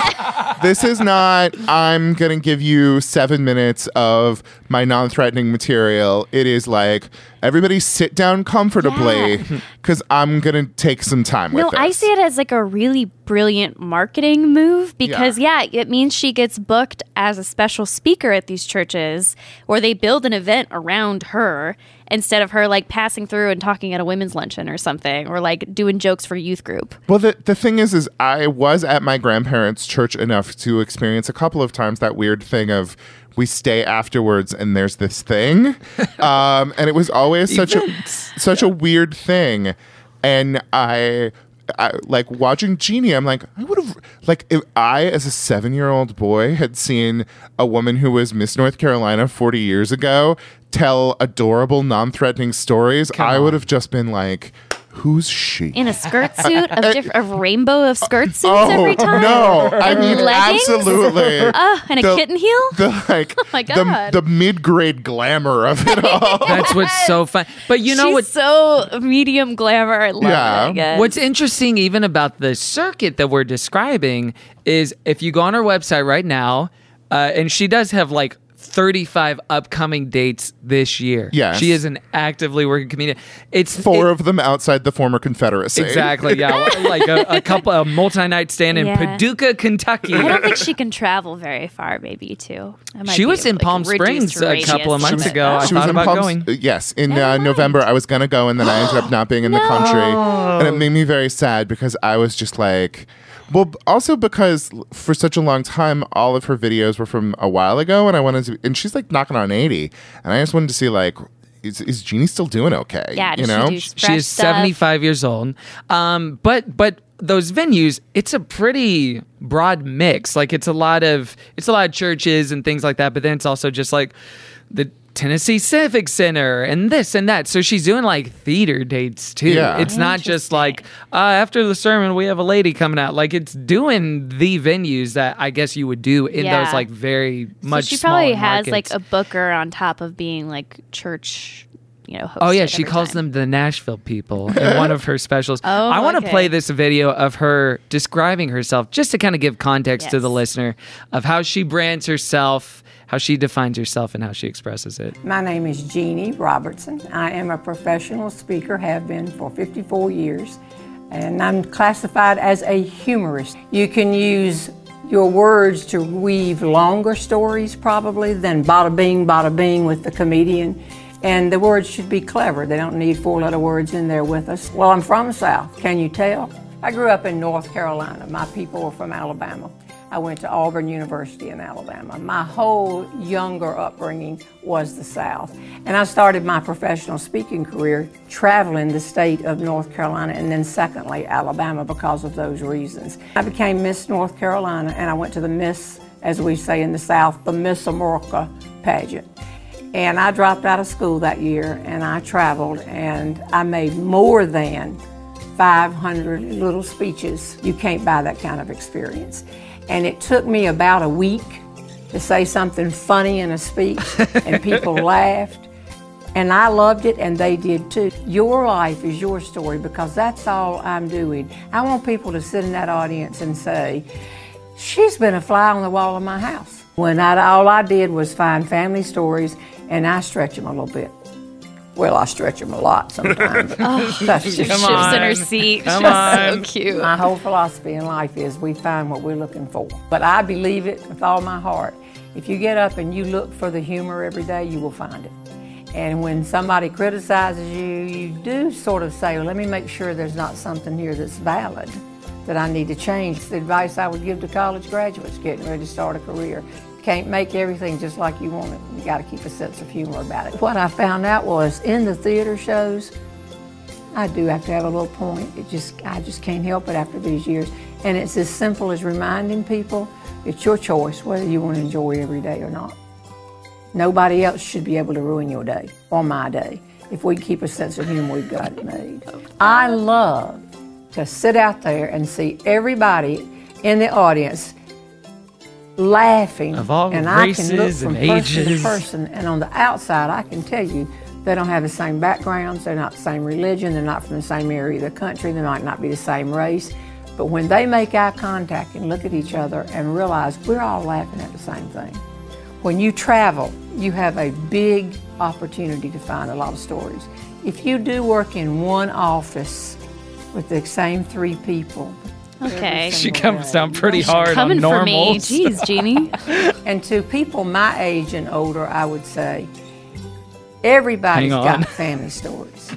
this is not, I'm going to give you 7 minutes of my non-threatening material. It is like, everybody sit down comfortably because I'm going to take some time with this. No, I see it as like a really brilliant marketing move because, it means she gets booked as a special speaker at these churches or they build an event around her instead of her like passing through and talking at a women's luncheon or something or like doing jokes for youth group. Well, the thing is I was at my grandparents' church enough to experience a couple of times that weird thing of we stay afterwards and there's this thing. And it was always such a weird thing. And I like watching Jeannie, I'm like, I would have, like, if I as a 7-year-old boy had seen a woman who was Miss North Carolina 40 years ago tell adorable, non-threatening stories, I would have just been like, who's she? In a skirt suit, of rainbow of skirt suits every time? No, I mean, leggings? Absolutely. And a kitten heel? Oh my God. The mid-grade glamour of it all. That's what's so fun. But you know she's so medium glamour. I love it, I guess. What's interesting even about the circuit that we're describing is if you go on her website right now, and she does have like 35 upcoming dates this year. Yes. She is an actively working comedian. It's four of them outside the former Confederacy. Exactly, yeah. Like a multi-night stand in Paducah, Kentucky. I don't think she can travel very far, maybe, too. She was in Palm Springs a couple of months ago. I thought about going. Yes, in November. I was going to go, and then I ended up not being in the country. And it made me very sad because I was just like... Well, also because for such a long time, all of her videos were from a while ago, and I wanted to, and she's like knocking on 80, and I just wanted to see like, is Jeannie still doing okay? Yeah, you know, she is 75 years old. But those venues, it's a pretty broad mix. Like it's a lot of churches and things like that. But then it's also just like the Tennessee Civic Center and this and that. So she's doing like theater dates too. Yeah. It's not just like after the sermon we have a lady coming out. Like it's doing the venues that I guess you would do in those like very much. So she probably has markets. Like a booker on top of being like church. You know, she calls them the Nashville people in one of her specials. I want to play this video of her describing herself just to kind of give context to the listener of how she brands herself, how she defines herself, and how she expresses it. My name is Jeanne Robertson. I am a professional speaker, have been for 54 years, and I'm classified as a humorist. You can use your words to weave longer stories probably than bada bing with the comedian. And the words should be clever. They don't need 4-letter words in there with us. Well, I'm from the South. Can you tell? I grew up in North Carolina. My people were from Alabama. I went to Auburn University in Alabama. My whole younger upbringing was the South. And I started my professional speaking career traveling the state of North Carolina and then secondly, Alabama because of those reasons. I became Miss North Carolina and I went to the Miss, as we say in the South, the Miss America pageant. And I dropped out of school that year and I traveled and I made more than 500 little speeches. You can't buy that kind of experience. And it took me about a week to say something funny in a speech and people laughed. And I loved it and they did too. Your life is your story because that's all I'm doing. I want people to sit in that audience and say, she's been a fly on the wall of my house. When all I did was find family stories and I stretch them a little bit. Well, I stretch them a lot sometimes. She shifts in her seat. She's so cute. My whole philosophy in life is we find what we're looking for. But I believe it with all my heart. If you get up and you look for the humor every day, you will find it. And when somebody criticizes you, you do sort of say, well, let me make sure there's not something here that's valid that I need to change. It's the advice I would give to college graduates getting ready to start a career. Can't make everything just like you want it. You got to keep a sense of humor about it. What I found out was in the theater shows, I do have to have a little point. I just can't help it after these years. And it's as simple as reminding people it's your choice whether you want to enjoy every day or not. Nobody else should be able to ruin your day or my day. If we keep a sense of humor, we've got it made. I love to sit out there and see everybody in the audience laughing, of all and races I can look from and person ages. To person, and on the outside, I can tell you they don't have the same backgrounds, they're not the same religion, they're not from the same area of the country, they might not be the same race, But when they make eye contact and look at each other and realize we're all laughing at the same thing. When you travel, you have a big opportunity to find a lot of stories. If you do work in one office with the same three people, okay, she comes down pretty hard on normals. For me. Jeez, Jeannie. And to people my age and older, I would say, everybody's got family stories.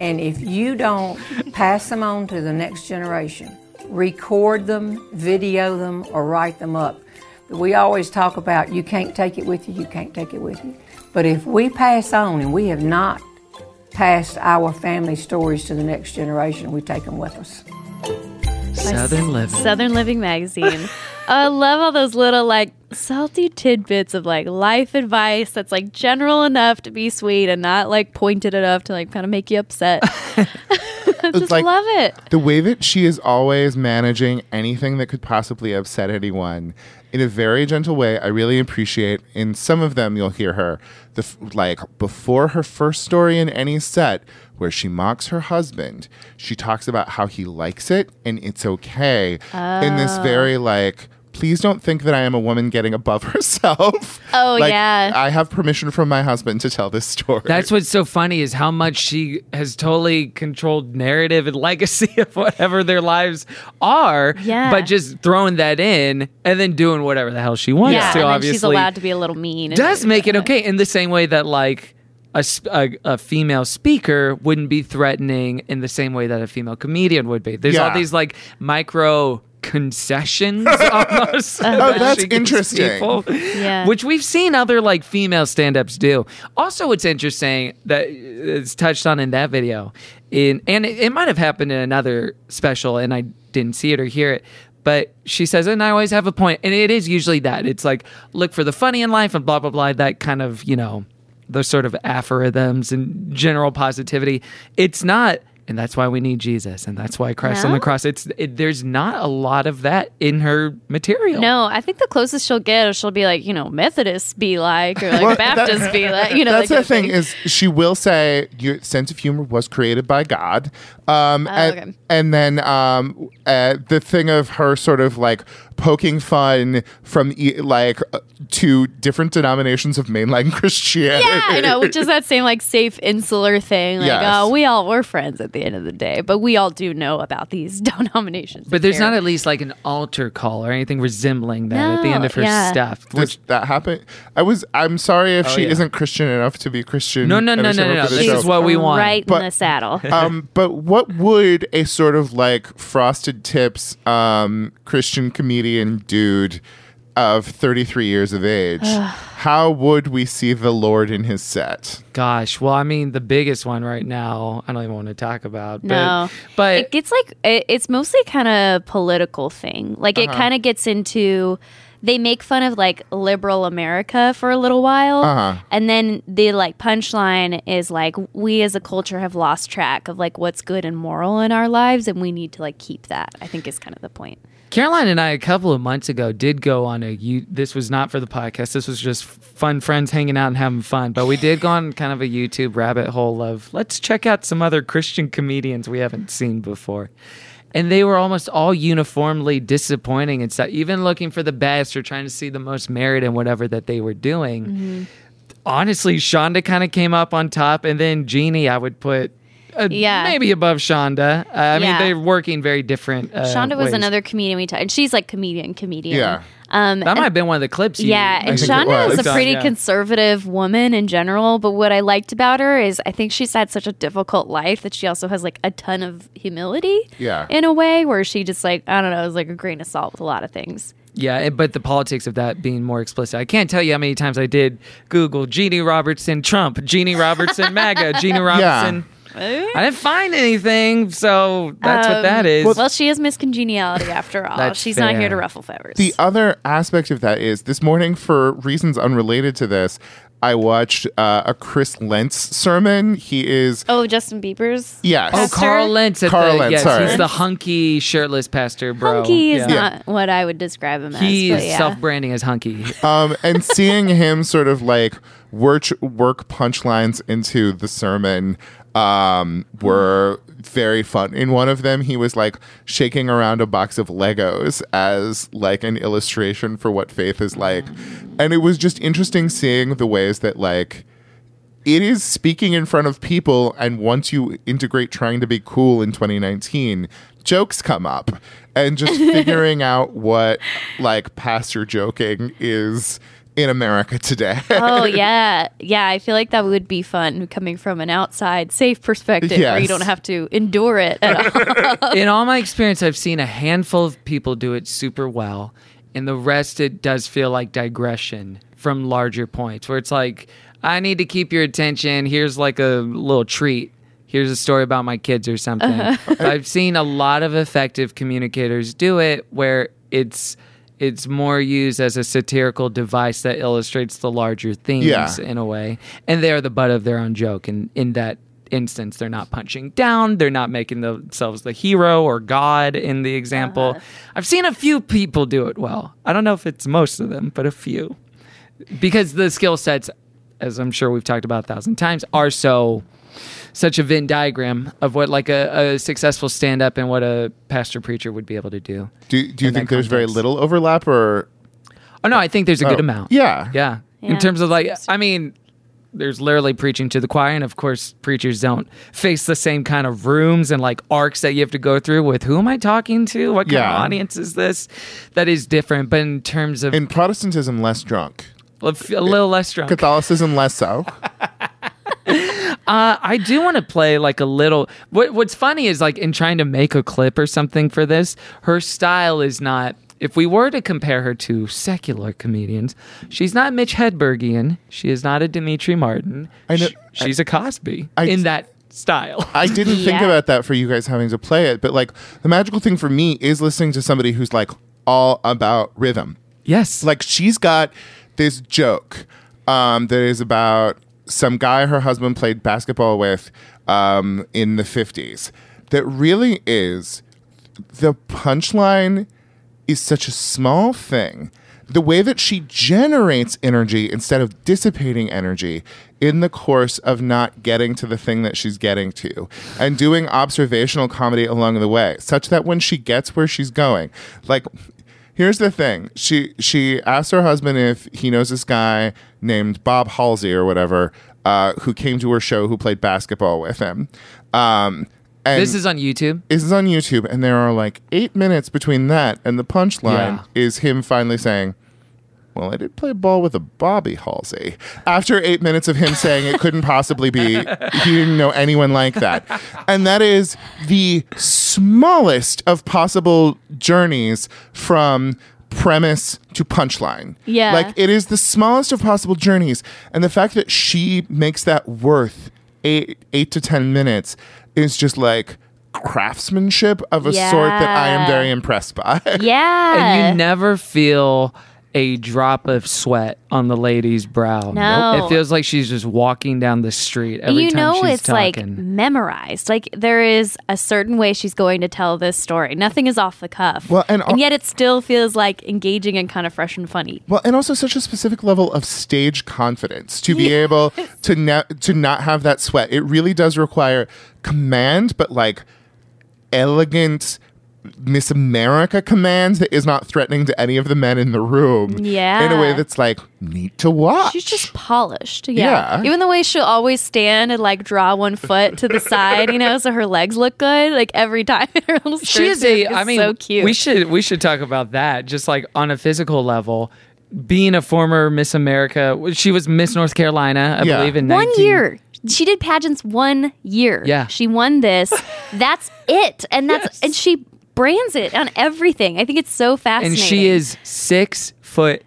And if you don't pass them on to the next generation, record them, video them, or write them up. We always talk about you can't take it with you, you can't take it with you. But if we pass on, and we have not passed our family stories to the next generation, we take them with us. Southern Living. Southern Living magazine. I love all those little like salty tidbits of like life advice that's like general enough to be sweet and not like pointed enough to like kind of make you upset. I just like, love it. The way that she is always managing anything that could possibly upset anyone in a very gentle way, I really appreciate. In some of them, you'll hear her, like before her first story in any set, where she mocks her husband, she talks about how he likes it and it's okay. Oh. In this very like, please don't think that I am a woman getting above herself. Oh, like, yeah. I have permission from my husband to tell this story. That's what's so funny is how much she has totally controlled narrative and legacy of whatever their lives are. Yeah. But just throwing that in and then doing whatever the hell she wants to, and obviously. She's allowed to be a little mean. Does make it okay in the same way that like a female speaker wouldn't be threatening in the same way that a female comedian would be. There's all these like micro concessions almost. Oh, that's interesting. People, which we've seen other like female stand-ups do. Also, it's interesting that it's touched on in that video, and it might have happened in another special, and I didn't see it or hear it. But she says, and I always have a point, and it is usually that it's like look for the funny in life and blah blah blah. That kind of those sort of aphorisms and general positivity. It's not. And that's why we need Jesus, and that's why Christ on the cross. There's not a lot of that in her material. No, I think the closest she'll get is she'll be like, Methodists be like, or like Baptists be like, That's the thing is she will say your sense of humor was created by God, and then the thing of her sort of like poking fun from to different denominations of mainline Christianity. Yeah, I know, which is that same like safe insular thing. Like, oh, we're friends at the end of the day, but we all do know about these denominations. But there's not at least like an altar call or anything resembling that at the end of her stuff. Which that happened. I'm sorry if she isn't Christian enough to be Christian. No. This is what we want. Right, in the saddle. But what would a sort of like Frosted Tips Christian comedian dude of 33 years of age, how would we see the Lord in his set? Gosh, well, I mean, the biggest one right now, I don't even want to talk about. But it gets like, it's mostly kind of political thing. Like it kind of gets into, they make fun of like liberal America for a little while. And then the like punchline is like, we as a culture have lost track of like what's good and moral in our lives. And we need to like keep that, I think is kind of the point. Caroline and I, a couple of months ago, did go on this was not for the podcast. This was just fun friends hanging out and having fun. But we did go on kind of a YouTube rabbit hole of, let's check out some other Christian comedians we haven't seen before. And they were almost all uniformly disappointing and stuff, even looking for the best or trying to see the most merit in whatever that they were doing. Mm-hmm. Honestly, Shonda kind of came up on top. And then Jeannie, I would put... maybe above Shonda. I mean, they're working very different. Shonda was another comedian we talked, and she's like comedian. Yeah, that might have been one of the clips. And Shonda is a pretty conservative woman in general. But what I liked about her is I think she's had such a difficult life that she also has like a ton of humility. Yeah, in a way where she just like is like a grain of salt with a lot of things. Yeah, but the politics of that being more explicit. I can't tell you how many times I did Google Jeanne Robertson Trump, Jeanne Robertson MAGA, Jeanne Robertson. Yeah. I didn't find anything, so that's what that is. Well, she is Miss Congeniality after all. She's fair. Not here to ruffle feathers. The other aspect of that is this morning, for reasons unrelated to this, I watched a Chris Lentz sermon. He is... Oh, Justin Bieber's? Yes. Pastor? Oh, Carl Lentz. Yes, he's the hunky, shirtless pastor, bro. Hunky is not what I would describe him as. He's self-branding as hunky. And seeing him sort of like work punchlines into the sermon... were very fun. In one of them, he was like shaking around a box of Legos as like an illustration for what faith is like. And it was just interesting seeing the ways that like it is speaking in front of people. And once you integrate trying to be cool in 2019, jokes come up, and just figuring out what like pastor joking is in America today. Oh, yeah. Yeah, I feel like that would be fun coming from an outside, safe perspective, yes, where you don't have to endure it at all. In all my experience, I've seen a handful of people do it super well, and the rest, it does feel like digression from larger points, where it's like, I need to keep your attention. Here's like a little treat. Here's a story about my kids or something. Uh-huh. I've seen a lot of effective communicators do it where it's more used as a satirical device that illustrates the larger themes, yeah, in a way. And they're the butt of their own joke. And in that instance, they're not punching down. They're not making themselves the hero or God in the example. Uh-huh. I've seen a few people do it well. I don't know if it's most of them, but a few. Because the skill sets, as I'm sure we've talked about 1,000 times, are such a Venn diagram of what like a successful stand-up and what a pastor preacher would be able to do. Do you think there's very little overlap, or? Oh, no, I think there's a good amount. Yeah. Yeah. In terms of like, I mean, there's literally preaching to the choir, and of course preachers don't face the same kind of rooms and like arcs that you have to go through with who am I talking to? What kind of audience is this? That is different, but in terms of... In Protestantism, less drunk. A little less drunk. Catholicism, less so. I do want to play like a little... What's funny is like in trying to make a clip or something for this, her style is not... If we were to compare her to secular comedians, she's not Mitch Hedbergian. She is not a Dimitri Martin. I know, she's a Cosby in that style. I didn't think about that for you guys having to play it, but like the magical thing for me is listening to somebody who's like all about rhythm. Yes. Like she's got this joke that is about... some guy her husband played basketball with in the 50s that really is, the punchline is such a small thing. The way that she generates energy instead of dissipating energy in the course of not getting to the thing that she's getting to, and doing observational comedy along the way, such that when she gets where she's going, like... Here's the thing. She asked her husband if he knows this guy named Bob Halsey or whatever, who came to her show, who played basketball with him. And this is on YouTube? This is on YouTube. And there are like 8 minutes between that and the punchline is him finally saying, well, I did play ball with a Bobby Halsey. After 8 minutes of him saying it couldn't possibly be, he didn't know anyone like that. And that is the smallest of possible journeys from premise to punchline. Yeah. Like, it is the smallest of possible journeys. And the fact that she makes that worth eight to 10 minutes is just like... craftsmanship of a sort that I am very impressed by. Yeah. And you never feel... a drop of sweat on the lady's brow. No. It feels like she's just walking down the street every time she's talking. Like memorized. Like there is a certain way she's going to tell this story. Nothing is off the cuff. Well, and yet it still feels like engaging and kind of fresh and funny. Well, and also such a specific level of stage confidence to be able to not have that sweat. It really does require command, but like elegant Miss America command that is not threatening to any of the men in the room. Yeah. In a way that's like neat to watch. She's just polished. Yeah. Even the way she'll always stand and like draw one foot to the side, so her legs look good. Like every time. She is so cute. We should talk about that. Just like on a physical level, being a former Miss America, she was Miss North Carolina, I believe, in 19... 1 year. She did pageants 1 year. Yeah. She won this. That's it. And and she brands it on everything. I think it's so fascinating. And she is 6'2".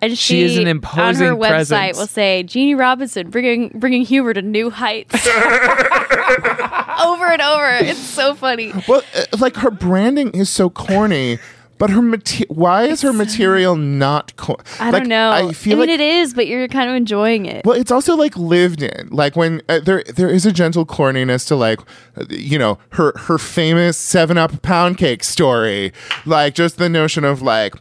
And she is an imposing presence. On her website will say, Jeanne Robertson, bringing humor to new heights. Over and over. It's so funny. Well, like her branding is so corny. But her why is her material not cool? I don't know. I mean, it is, but you're kind of enjoying it. Well, it's also like lived in. Like when there is a gentle corniness to like, her famous 7-Up pound cake story. Like just the notion of like,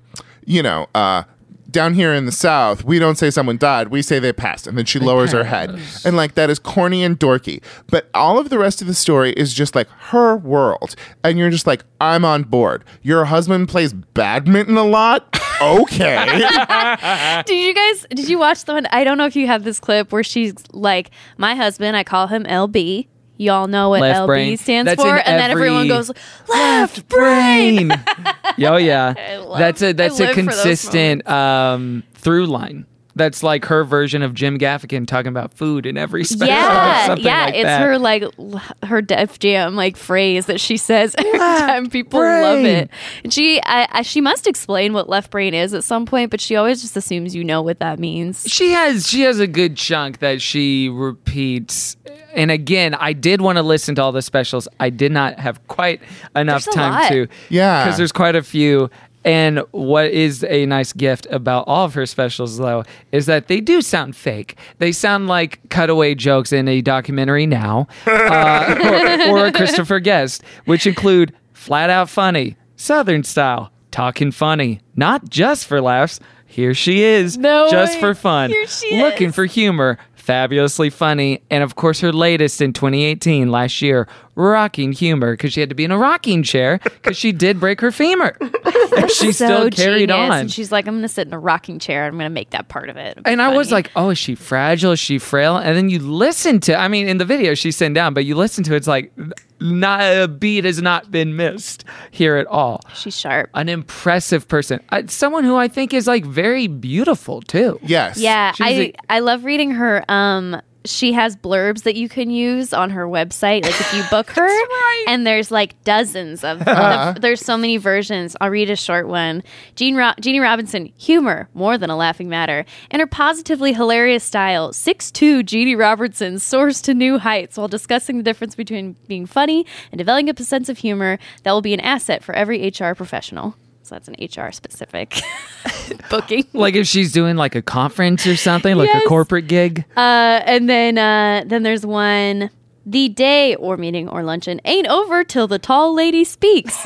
down here in the South, we don't say someone died. We say they passed. And then she lowers her head. And like, that is corny and dorky. But all of the rest of the story is just like her world. And you're just like, I'm on board. Your husband plays badminton a lot. Okay. Did you watch the one? I don't know if you have this clip where she's like, my husband, I call him LB. Y'all know what left LB brain. Stands that's for, and then everyone goes left brain. Oh yeah, that's a consistent through line. That's like her version of Jim Gaffigan talking about food in every special. Yeah, yeah, like it's that. Her like her Def Jam like phrase that she says every time. People love it. She must explain what left brain is at some point, but she always just assumes you know what that means. She has a good chunk that she repeats. And again, I did want to listen to all the specials. I did not have quite enough time to. Yeah, because there's quite a few. And what is a nice gift about all of her specials, though, is that they do sound fake. They sound like cutaway jokes in a documentary now, or a Christopher Guest, which include Flat Out Funny, Southern Style, Talking Funny, Not Just for Laughs, Here She Is, no Just way. For Fun, Looking is. For Humor, Fabulously Funny, and of course her latest in 2018, last year, Rocking Humor, because she had to be in a rocking chair because she did break her femur. And she still carried on. And she's like, I'm going to sit in a rocking chair. I'm going to make that part of it. And I was like, oh, is she fragile? Is she frail? And then you listen to, I mean, in the video she's sitting down, but you listen to it's like, not a beat has not been missed here at all. She's sharp. An impressive person. Someone who I think is like very beautiful too. Yes. Yeah. I love reading her. She has blurbs that you can use on her website. Like if you book her, right. And there's like dozens of them. There's so many versions. I'll read a short one. Jeanne Robertson, humor, more than a laughing matter. In her positively hilarious style, 6'2" Jeanne Robertson soars to new heights while discussing the difference between being funny and developing a sense of humor that will be an asset for every HR professional. So that's an HR-specific booking. Like if she's doing like a conference or something, like yes. A corporate gig. And then there's one, the day or meeting or luncheon ain't over till the tall lady speaks.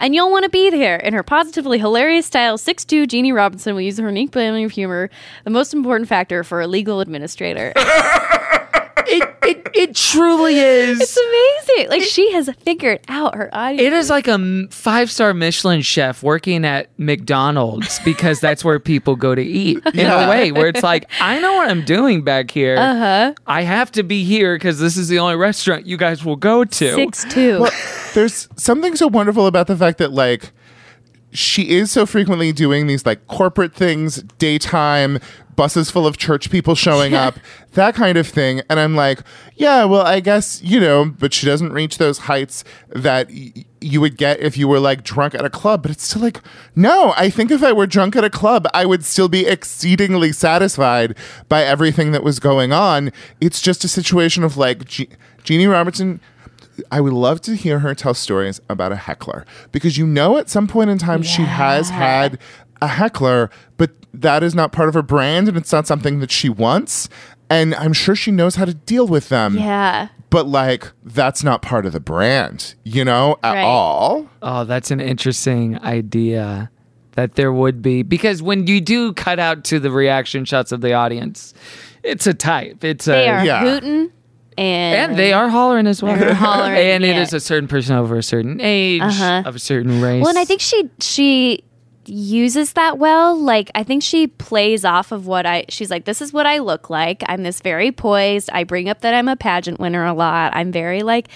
And you'll want to be there. In her positively hilarious style, 6'2", Jeanne Robertson will use her unique blending of humor, the most important factor for a legal administrator. It truly is. It's amazing. Like she has figured out her audience. It is like a 5-star Michelin chef working at McDonald's because that's where people go to eat in a way where it's like, I know what I'm doing back here. Uh-huh. I have to be here because this is the only restaurant you guys will go to. 6'2". Well, there's something so wonderful about the fact that like she is so frequently doing these like corporate things, daytime, buses full of church people showing up, that kind of thing. And I'm like, yeah, well, I guess, you know, but she doesn't reach those heights that you would get if you were like drunk at a club. But it's still like, no, I think if I were drunk at a club, I would still be exceedingly satisfied by everything that was going on. It's just a situation of like, Jeanne Robertson, I would love to hear her tell stories about a heckler, because you know at some point in time she has had a heckler, but that is not part of her brand and it's not something that she wants. And I'm sure she knows how to deal with them. Yeah. But like, that's not part of the brand, you know, at all. Oh, that's an interesting idea that there would be. Because when you do cut out to the reaction shots of the audience, it's a type. They are hooting. And they are hollering as well. And it is a certain person over a certain age, of a certain race. Well, and I think she uses that well. Like, I think she plays off of she's like, this is what I look like. I'm this very poised. I bring up that I'm a pageant winner a lot. I'm very like,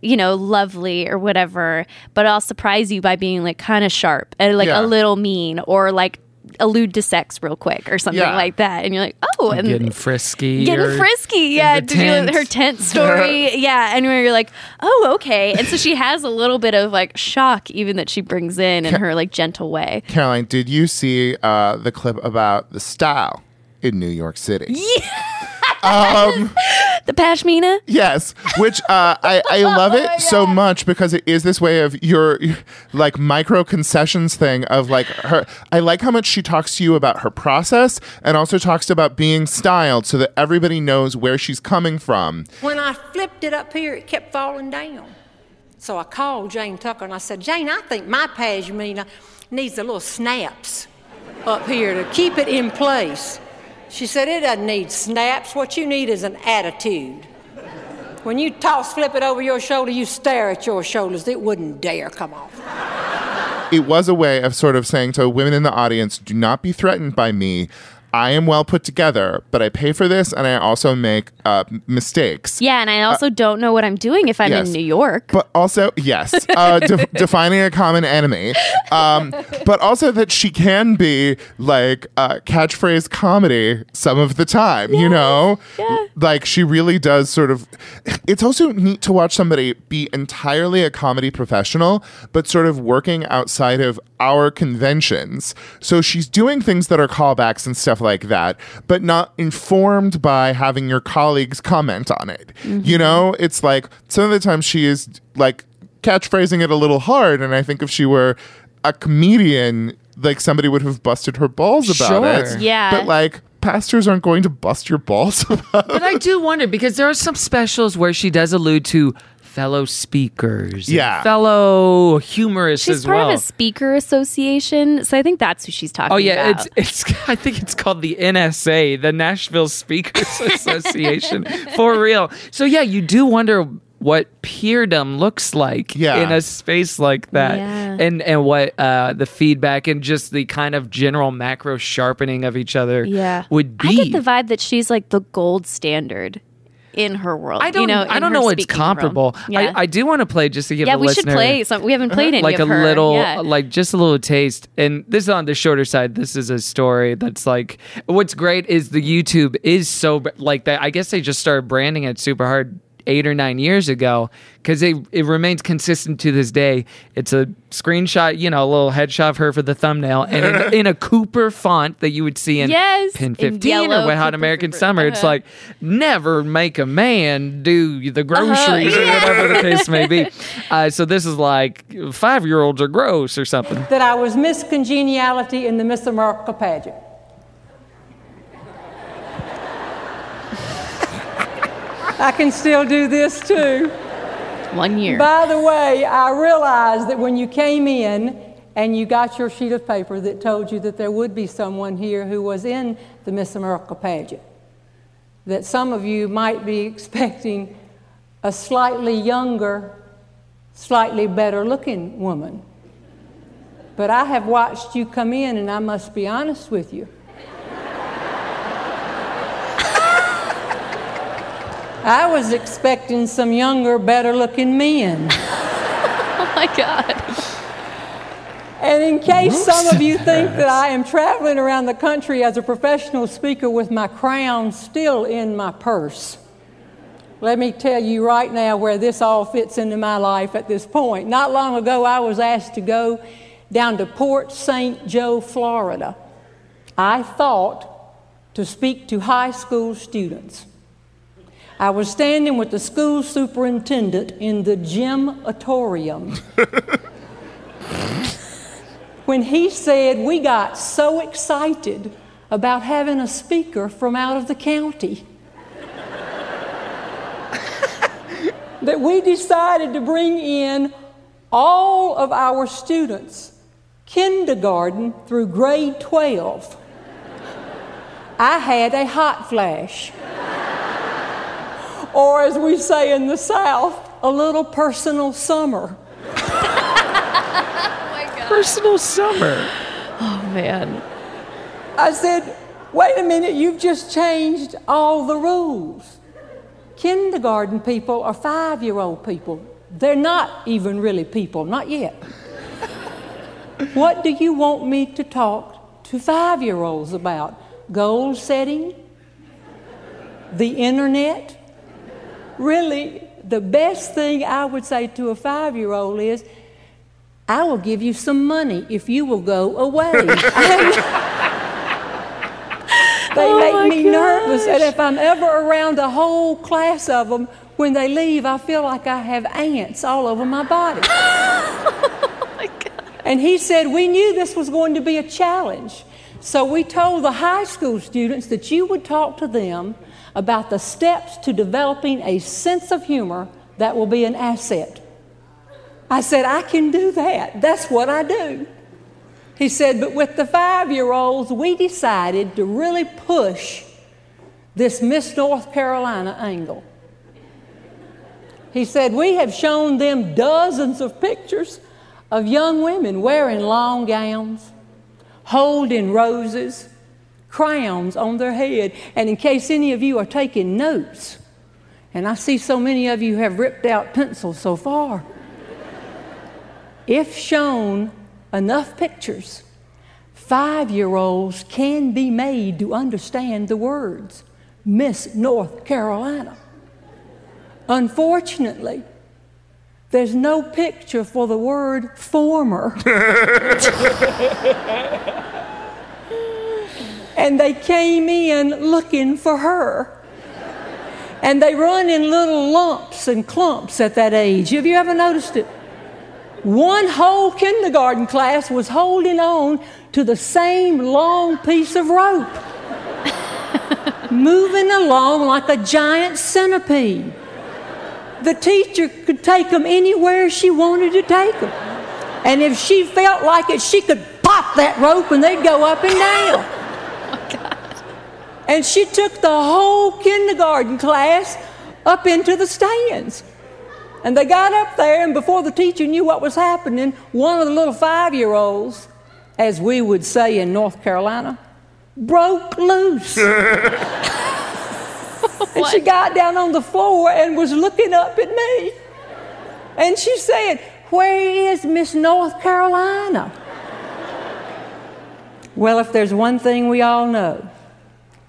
you know, lovely or whatever. But I'll surprise you by being like kind of sharp and like a little mean or like allude to sex real quick or something like that. And you're like, oh. And getting frisky. Yeah. Her tent story. Yeah. And where you're like, oh, okay. And so she has a little bit of like shock even that she brings in her like gentle way. Caroline, did you see the clip about the style in New York City? Yeah. The pashmina? Yes, which I love it so much because it is this way of your like micro concessions thing of like her. I like how much she talks to you about her process and also talks about being styled so that everybody knows where she's coming from. When I flipped it up here, it kept falling down. So I called Jane Tucker and I said, Jane, I think my pashmina needs a little snaps. up here to keep it in place. She said, it doesn't need snaps. What you need is an attitude. When you toss, flip it over your shoulder, you stare at your shoulders. It wouldn't dare come off. It was a way of sort of saying to women in the audience, do not be threatened by me. I am well put together, but I pay for this, and I also make mistakes. Yeah, and I also don't know what I'm doing if I'm in New York. But also, yes, defining a common enemy. But also that she can be, like, catchphrase comedy some of the time, you know? Yeah. Like, she really does sort of... It's also neat to watch somebody be entirely a comedy professional, but sort of working outside of our conventions. So she's doing things that are callbacks and stuff like that, but not informed by having your colleagues comment on it. Mm-hmm. You know, it's like some of the time she is like catchphrasing it a little hard. And I think if she were a comedian, like somebody would have busted her balls about it. Yeah. But like pastors aren't going to bust your balls about it. But I do wonder, because there are some specials where she does allude to fellow speakers, fellow humorists as well. She's part of a speaker association, so I think that's who she's talking about. Oh yeah, it's I think it's called the NSA, the Nashville Speakers Association, for real. So yeah, you do wonder what peerdom looks like in a space like that, and what the feedback and just the kind of general macro sharpening of each other would be. I get the vibe that she's like the gold standard in her world. I don't know what's comparable. Yeah. I do want to play just to give a listener... Yeah, we should play some. We haven't played any like of her. Like just a little taste. And this is on the shorter side. This is a story that's like... What's great is the YouTube is so... Like, I guess they just started branding it super hard 8 or 9 years ago, because it remains consistent to this day. It's a screenshot, you know, a little headshot of her for the thumbnail, and in a Cooper font that you would see in Pin 15 or Wet Hot American Summer. It's like, never make a man do the groceries or whatever the case may be. So this is like 5-year-olds are gross or something. That I was Miss Congeniality in the Miss America pageant. I can still do this too. 1 year. By the way, I realized that when you came in and you got your sheet of paper that told you that there would be someone here who was in the Miss America pageant, that some of you might be expecting a slightly younger, slightly better looking woman. But I have watched you come in, and I must be honest with you. I was expecting some younger, better-looking men. Oh, my God. And in case some of you think that I am traveling around the country as a professional speaker with my crown still in my purse, let me tell you right now where this all fits into my life at this point. Not long ago, I was asked to go down to Port St. Joe, Florida, I thought, to speak to high school students. I was standing with the school superintendent in the gym-atorium when he said, we got so excited about having a speaker from out of the county that we decided to bring in all of our students, kindergarten through grade 12. I had a hot flash. Or as we say in the South, a little personal summer. Oh my God. Personal summer. Oh man. I said, wait a minute, you've just changed all the rules. Kindergarten people are 5-year-old people. They're not even really people, not yet. What do you want me to talk to 5-year-olds about? Goal setting? The internet? Really, the best thing I would say to a 5-year-old is, I will give you some money if you will go away. They make me nervous. And if I'm ever around a whole class of them, when they leave, I feel like I have ants all over my body. Oh my God. And he said, we knew this was going to be a challenge. So we told the high school students that you would talk to them about the steps to developing a sense of humor that will be an asset. I said, I can do that. That's what I do. He said, but with the 5-year-olds, we decided to really push this Miss North Carolina angle. He said, we have shown them dozens of pictures of young women wearing long gowns, holding roses, crowns on their head. And in case any of you are taking notes, and I see so many of you have ripped out pencils so far, if shown enough pictures, 5-year-olds can be made to understand the words, Miss North Carolina. Unfortunately, there's no picture for the word former. And they came in looking for her. And they run in little lumps and clumps at that age. Have you ever noticed it? One whole kindergarten class was holding on to the same long piece of rope, moving along like a giant centipede. The teacher could take them anywhere she wanted to take them. And if she felt like it, she could pop that rope and they'd go up and down. Oh, God. And she took the whole kindergarten class up into the stands. And they got up there, and before the teacher knew what was happening, one of the little 5-year-olds, as we would say in North Carolina, broke loose. And she got down on the floor and was looking up at me. And she said, where is Miss North Carolina? Well, if there's one thing we all know,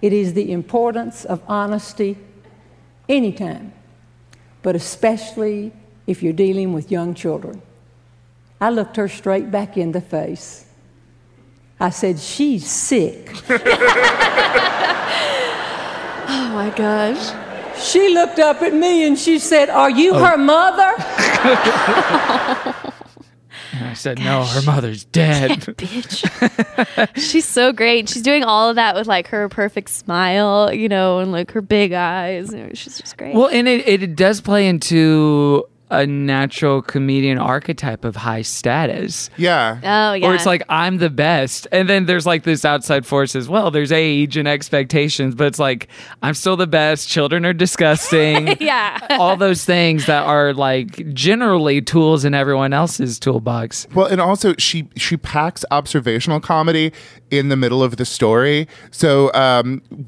it is the importance of honesty anytime, but especially if you're dealing with young children. I looked her straight back in the face. I said, she's sick. Oh, my gosh. She looked up at me and she said, are you her mother? And I said, gosh, no, her mother's dead. Bitch. She's so great. She's doing all of that with, like, her perfect smile, you know, and, like, her big eyes. She's just great. Well, and it does play into a natural comedian archetype of high status. Yeah. Oh, yeah. Or it's like, I'm the best. And then there's like this outside force as well. There's age and expectations, but it's like, I'm still the best. Children are disgusting. Yeah. All those things that are like generally tools in everyone else's toolbox. Well, and also she packs observational comedy in the middle of the story. So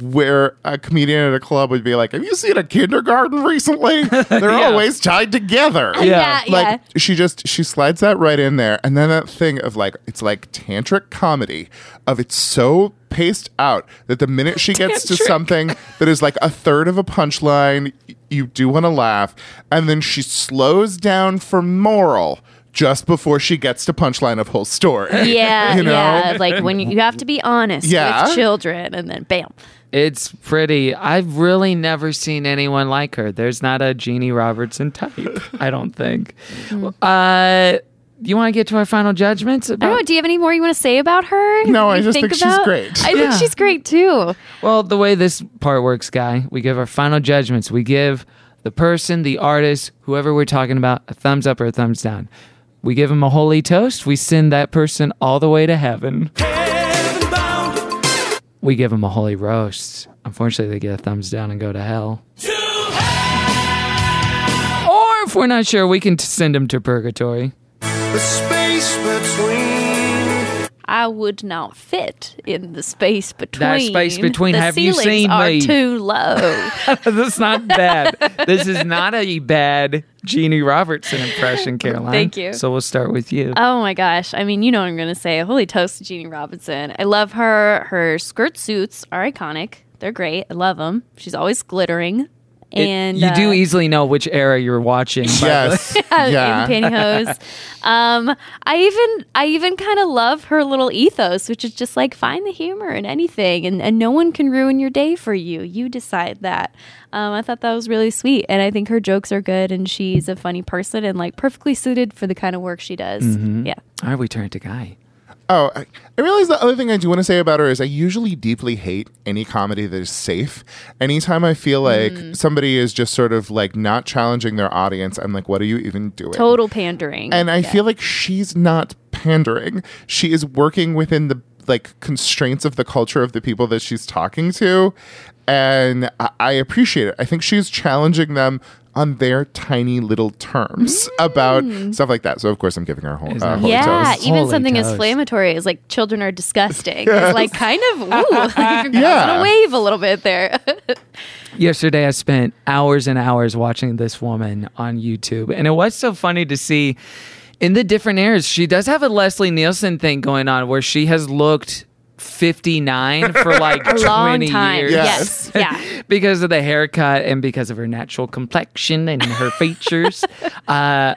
where a comedian at a club would be like, have you seen a kindergarten recently? They're always tied together. Yeah, like she slides that right in there, and then that thing of like it's like tantric comedy of it's so paced out that the minute she gets to something that is like a third of a punchline, you do want to laugh, and then she slows down for moral just before she gets to punchline of whole story. Yeah, you know? Yeah, like when you have to be honest with children, and then bam. It's pretty. I've really never seen anyone like her. There's not a Jeanne Robertson type, I don't think. You want to get to our final judgments? I don't know. Do you have any more you want to say about her? No, I just think she's great. I think she's great, too. Well, the way this part works, Guy, we give our final judgments. We give the person, the artist, whoever we're talking about, a thumbs up or a thumbs down. We give them a holy toast. We send that person all the way to heaven. We give them a holy roast. Unfortunately, they get a thumbs down and go to hell. To hell! Or if we're not sure, we can send them to purgatory. The space between. I would not fit in the space between. That space between. The have you seen me? Too low. That's not bad. This is not a bad Jeanne Robertson impression, Caroline. Thank you. So we'll start with you. Oh my gosh. I mean, you know what I'm going to say. Holy toast to Jeanne Robertson. I love her. Her skirt suits are iconic. They're great. I love them. She's always glittering. And you do easily know which era you're watching. Yes. In pantyhose. I even kind of love her little ethos, which is just like find the humor in anything, and no one can ruin your day for you. You decide that. I thought that was really sweet, and I think her jokes are good, and she's a funny person, and like perfectly suited for the kind of work she does. Mm-hmm. Yeah. All right, we turn to Guy. Oh, I realize the other thing I do want to say about her is I usually deeply hate any comedy that is safe. Anytime I feel like somebody is just sort of like not challenging their audience, I'm like, what are you even doing? Total pandering. And I feel like she's not pandering. She is working within the like constraints of the culture of the people that she's talking to, and I appreciate it. I think she's challenging them on their tiny little terms about stuff like that. So of course I'm giving her a whole toast. Even holy something toast. As inflammatory as like children are disgusting. Yes. It's like kind of like you're gonna wave a little bit there. Yesterday I spent hours and hours watching this woman on YouTube, and it was so funny to see in the different eras. She does have a Leslie Nielsen thing going on where she has looked 59 for like 20 years. Yes. Yeah. Because of the haircut and because of her natural complexion and her features. A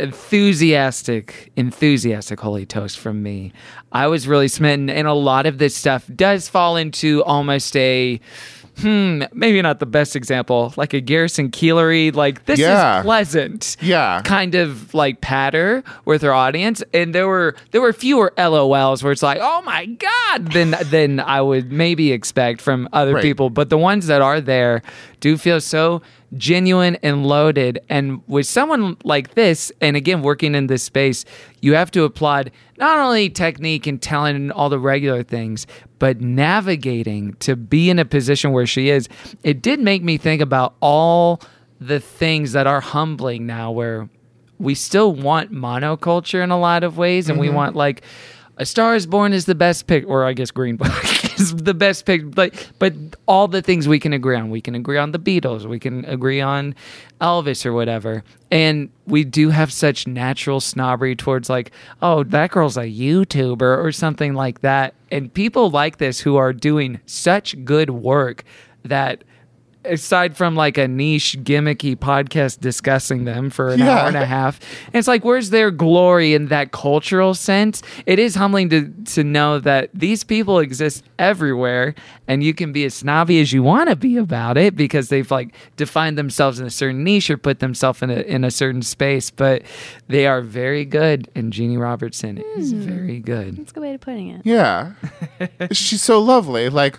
enthusiastic holy toast from me. I was really smitten, and a lot of this stuff does fall into almost a maybe not the best example, like a Garrison Keillor-y, like this is pleasant kind of like patter with her audience. And there were fewer LOLs where it's like, oh my God, than I would maybe expect from other people. But the ones that are there do feel so genuine and loaded. And with someone like this, and again, working in this space, you have to applaud not only technique and talent and all the regular things, but navigating to be in a position where she is. It did make me think about all the things that are humbling now, where we still want monoculture in a lot of ways, and we want like A Star is Born is the best pick, or I guess Green Book is the best pick. But all the things we can agree on. We can agree on the Beatles. We can agree on Elvis or whatever. And we do have such natural snobbery towards like, oh, that girl's a YouTuber or something like that. And people like this who are doing such good work that, aside from like a niche gimmicky podcast discussing them for an hour and a half, and it's like, where's their glory in that cultural sense? It is humbling to know that these people exist everywhere, and you can be as snobby as you want to be about it because they've like defined themselves in a certain niche or put themselves in a certain space, but they are very good, and Jeanne Robertson is very good. That's a good way of putting it. Yeah. She's so lovely. Like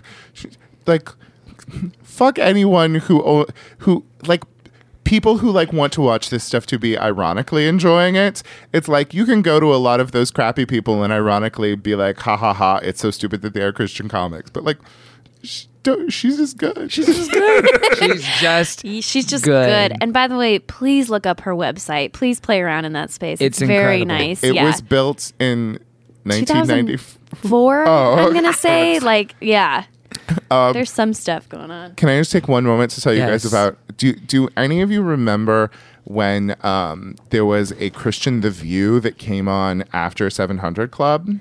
fuck anyone who like people who like want to watch this stuff to be ironically enjoying it. It's like you can go to a lot of those crappy people and ironically be like, ha ha ha, it's so stupid that they are Christian comics. But like, she's just good. She's just good. She's just good. And by the way, please look up her website. Please play around in that space. It's very nice. It was built in 1994. I'm gonna say there's some stuff going on. Can I just take one moment to tell you guys about, do any of you remember when there was a Christian The View that came on after 700 Club?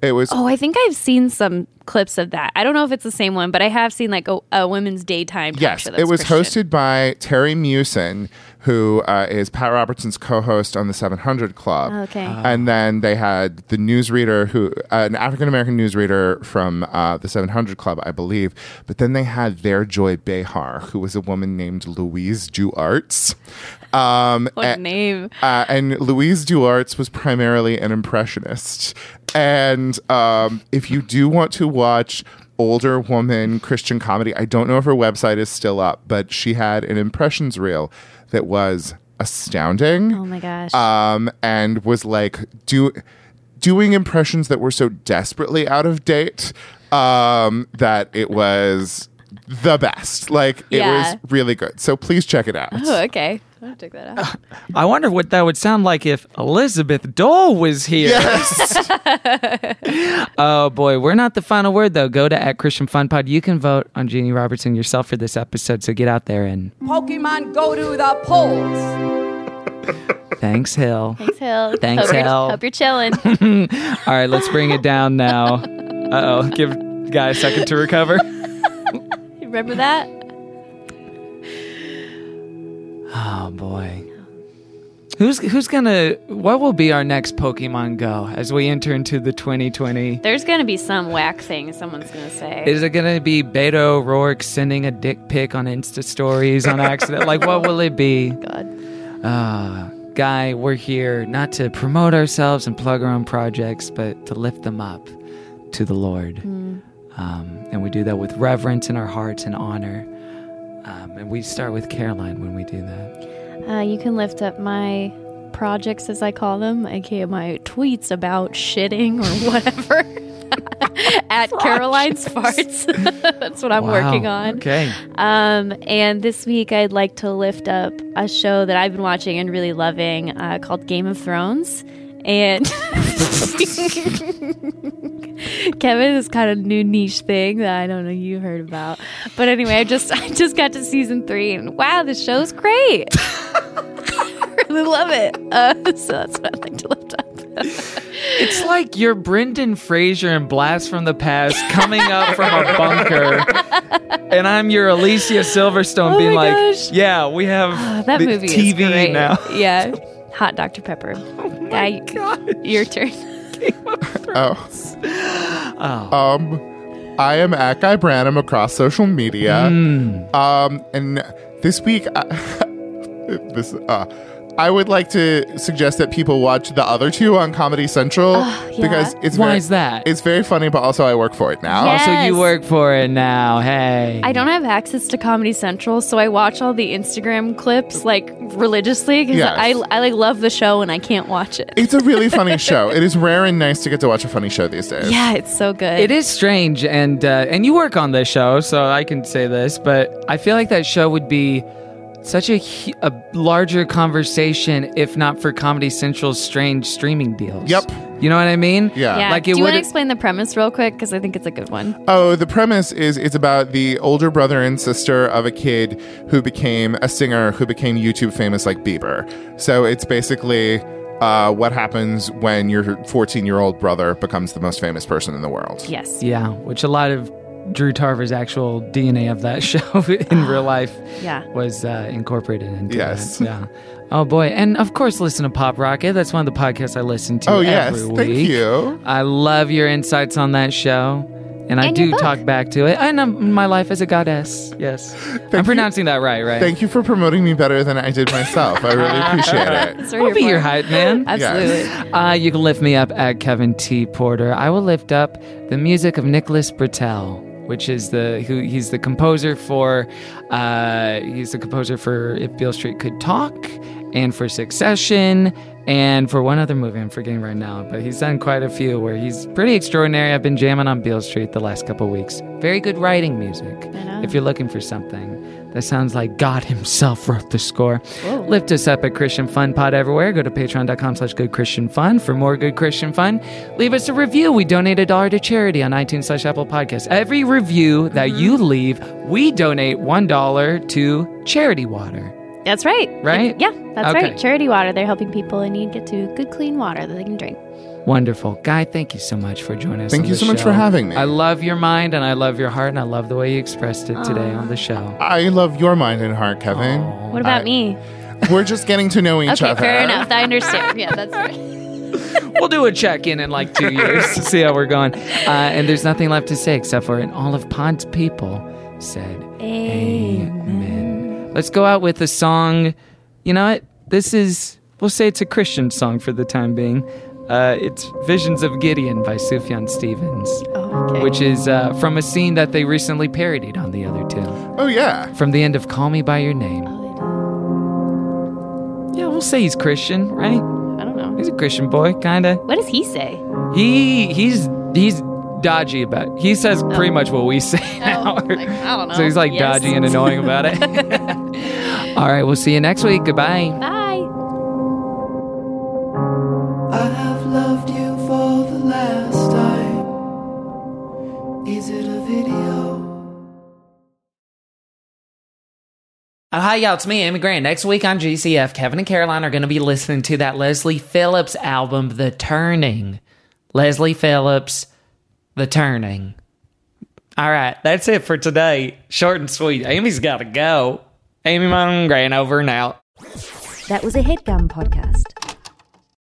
It was. Oh, I think I've seen some clips of that. I don't know if it's the same one, but I have seen like a women's daytime talk show. Yes, it was Christian. Hosted by Terry Mewson, who is Pat Robertson's co-host on the 700 Club. Okay. And then they had the newsreader, who an African-American newsreader from the 700 Club, I believe. But then they had their Joy Behar, who was a woman named Louise Duarte. What a name. And Louise Duarte was primarily an impressionist. And if you do want to watch older woman Christian comedy, I don't know if her website is still up, but she had an impressions reel that was astounding. Oh my gosh. And was like doing impressions that were so desperately out of date that it was the best. Like, it was really good. So please check it out. Oh, okay. I'll check that out. I wonder what that would sound like if Elizabeth Dole was here. Yes. Oh, boy. We're not the final word, though. Go to @ChristianFunPod. You can vote on Jeanne Robertson yourself for this episode, so get out there and... Pokemon, go to the polls. Thanks, Hill. Thanks, Hill. Hope you're chilling. All right, let's bring it down now. Uh-oh. Give Guy a second to recover. You remember that? Oh, boy. Who's gonna... What will be our next Pokemon Go as we enter into the 2020? There's gonna be some whack thing someone's gonna say. Is it gonna be Beto O'Rourke sending a dick pic on Insta stories on accident? Like, what will it be? God. Guy, we're here not to promote ourselves and plug our own projects, but to lift them up to the Lord. And we do that with reverence in our hearts and honor. And we start with Caroline when we do that. You can lift up my projects, as I call them, aka my tweets about shitting or whatever, at Caroline's Farts. That's what I'm working on. Okay. And this week I'd like to lift up a show that I've been watching and really loving called Game of Thrones. And Kevin, this kind of new niche thing that I don't know you heard about. But anyway, I just got to season 3 and wow, the show's great. I really love it. So that's what I'd like to lift up. It's like your Brendan Fraser and Blast from the Past coming up from a bunker, and I'm your Alicia Silverstone being like, gosh. Yeah, we have that movie TV is great. Now. Yeah, Hot Dr. Pepper. Oh my God. Your turn. I am at Guy Branum across social media, and this week, I would like to suggest that people watch The Other Two on Comedy Central because it's why is that? It's very funny, but also I work for it now. Yes. Also, you work for it now. Hey, I don't have access to Comedy Central, so I watch all the Instagram clips like religiously because I like love the show and I can't watch it. It's a really funny show. It is rare and nice to get to watch a funny show these days. Yeah, it's so good. It is strange, and you work on this show, so I can say this, but I feel like that show would be such a larger conversation if not for Comedy Central's strange streaming deals. Yep. You know what I mean? Yeah. Like, do you want to explain the premise real quick? Because I think it's a good one. Oh, the premise is it's about the older brother and sister of a kid who became a singer who became YouTube famous like Bieber. So it's basically what happens when your 14-year-old brother becomes the most famous person in the world. Yes. Yeah, which a lot of Drew Tarver's actual DNA of that show in real life was incorporated into that. Yeah. Oh, boy. And, of course, listen to Pop Rocket. That's one of the podcasts I listen to every week. Thank you. I love your insights on that show. And I do talk back to it. And My Life as a Goddess. Yes. I'm pronouncing that right? Thank you for promoting me better than I did myself. I really appreciate it. I'll be your hype man. Absolutely. Yes. You can lift me up at Kevin T. Porter. I will lift up the music of Nicholas Britell. Which is he's the composer for If Beale Street Could Talk and for Succession and for one other movie I'm forgetting right now, but he's done quite a few where he's pretty extraordinary. I've been jamming on Beale Street the last couple of weeks. Very good writing music. If you're looking for something that sounds like God himself wrote the score. Whoa. Lift us up at Christian Fun Pod everywhere. Go to patreon.com/goodchristianfun for more Good Christian Fun. Leave us a review. We donate $1 to charity on iTunes/Apple Podcasts. Every review that you leave, we donate $1 to Charity Water. That's right. Right? Yeah, that's right. Charity Water. They're helping people in need get to good, clean water that they can drink. Wonderful. Guy, thank you so much for joining us. Thank you so much for having me. I love your mind and I love your heart and I love the way you expressed it today on the show. I love your mind and heart, Kevin. Aww. What about me? We're just getting to know each other. Okay, fair enough. I understand. Yeah, that's right. We'll do a check-in in like 2 years to see how we're going. And there's nothing left to say except for and all of Pod's people said amen. Let's go out with a song. You know what? We'll say it's a Christian song for the time being. It's Visions of Gideon by Sufjan Stevens, which is from a scene that they recently parodied on The Other Two. Oh, yeah. From the end of Call Me By Your Name. Yeah, we'll say he's Christian, right? I don't know. He's a Christian boy, kind of. What does he say? He's dodgy about it. He says pretty much what we say now. Like, I don't know. So he's like dodgy and annoying about it. All right, we'll see you next week. Goodbye. Bye. Loved you for the last time. Is it a video? Hi, y'all. It's me, Amy Grant. Next week on GCF, Kevin and Caroline are going to be listening to that Leslie Phillips album, The Turning. Leslie Phillips, The Turning. All right, that's it for today. Short and sweet. Amy's got to go. Amy Grant, over and out. That was a HeadGum podcast.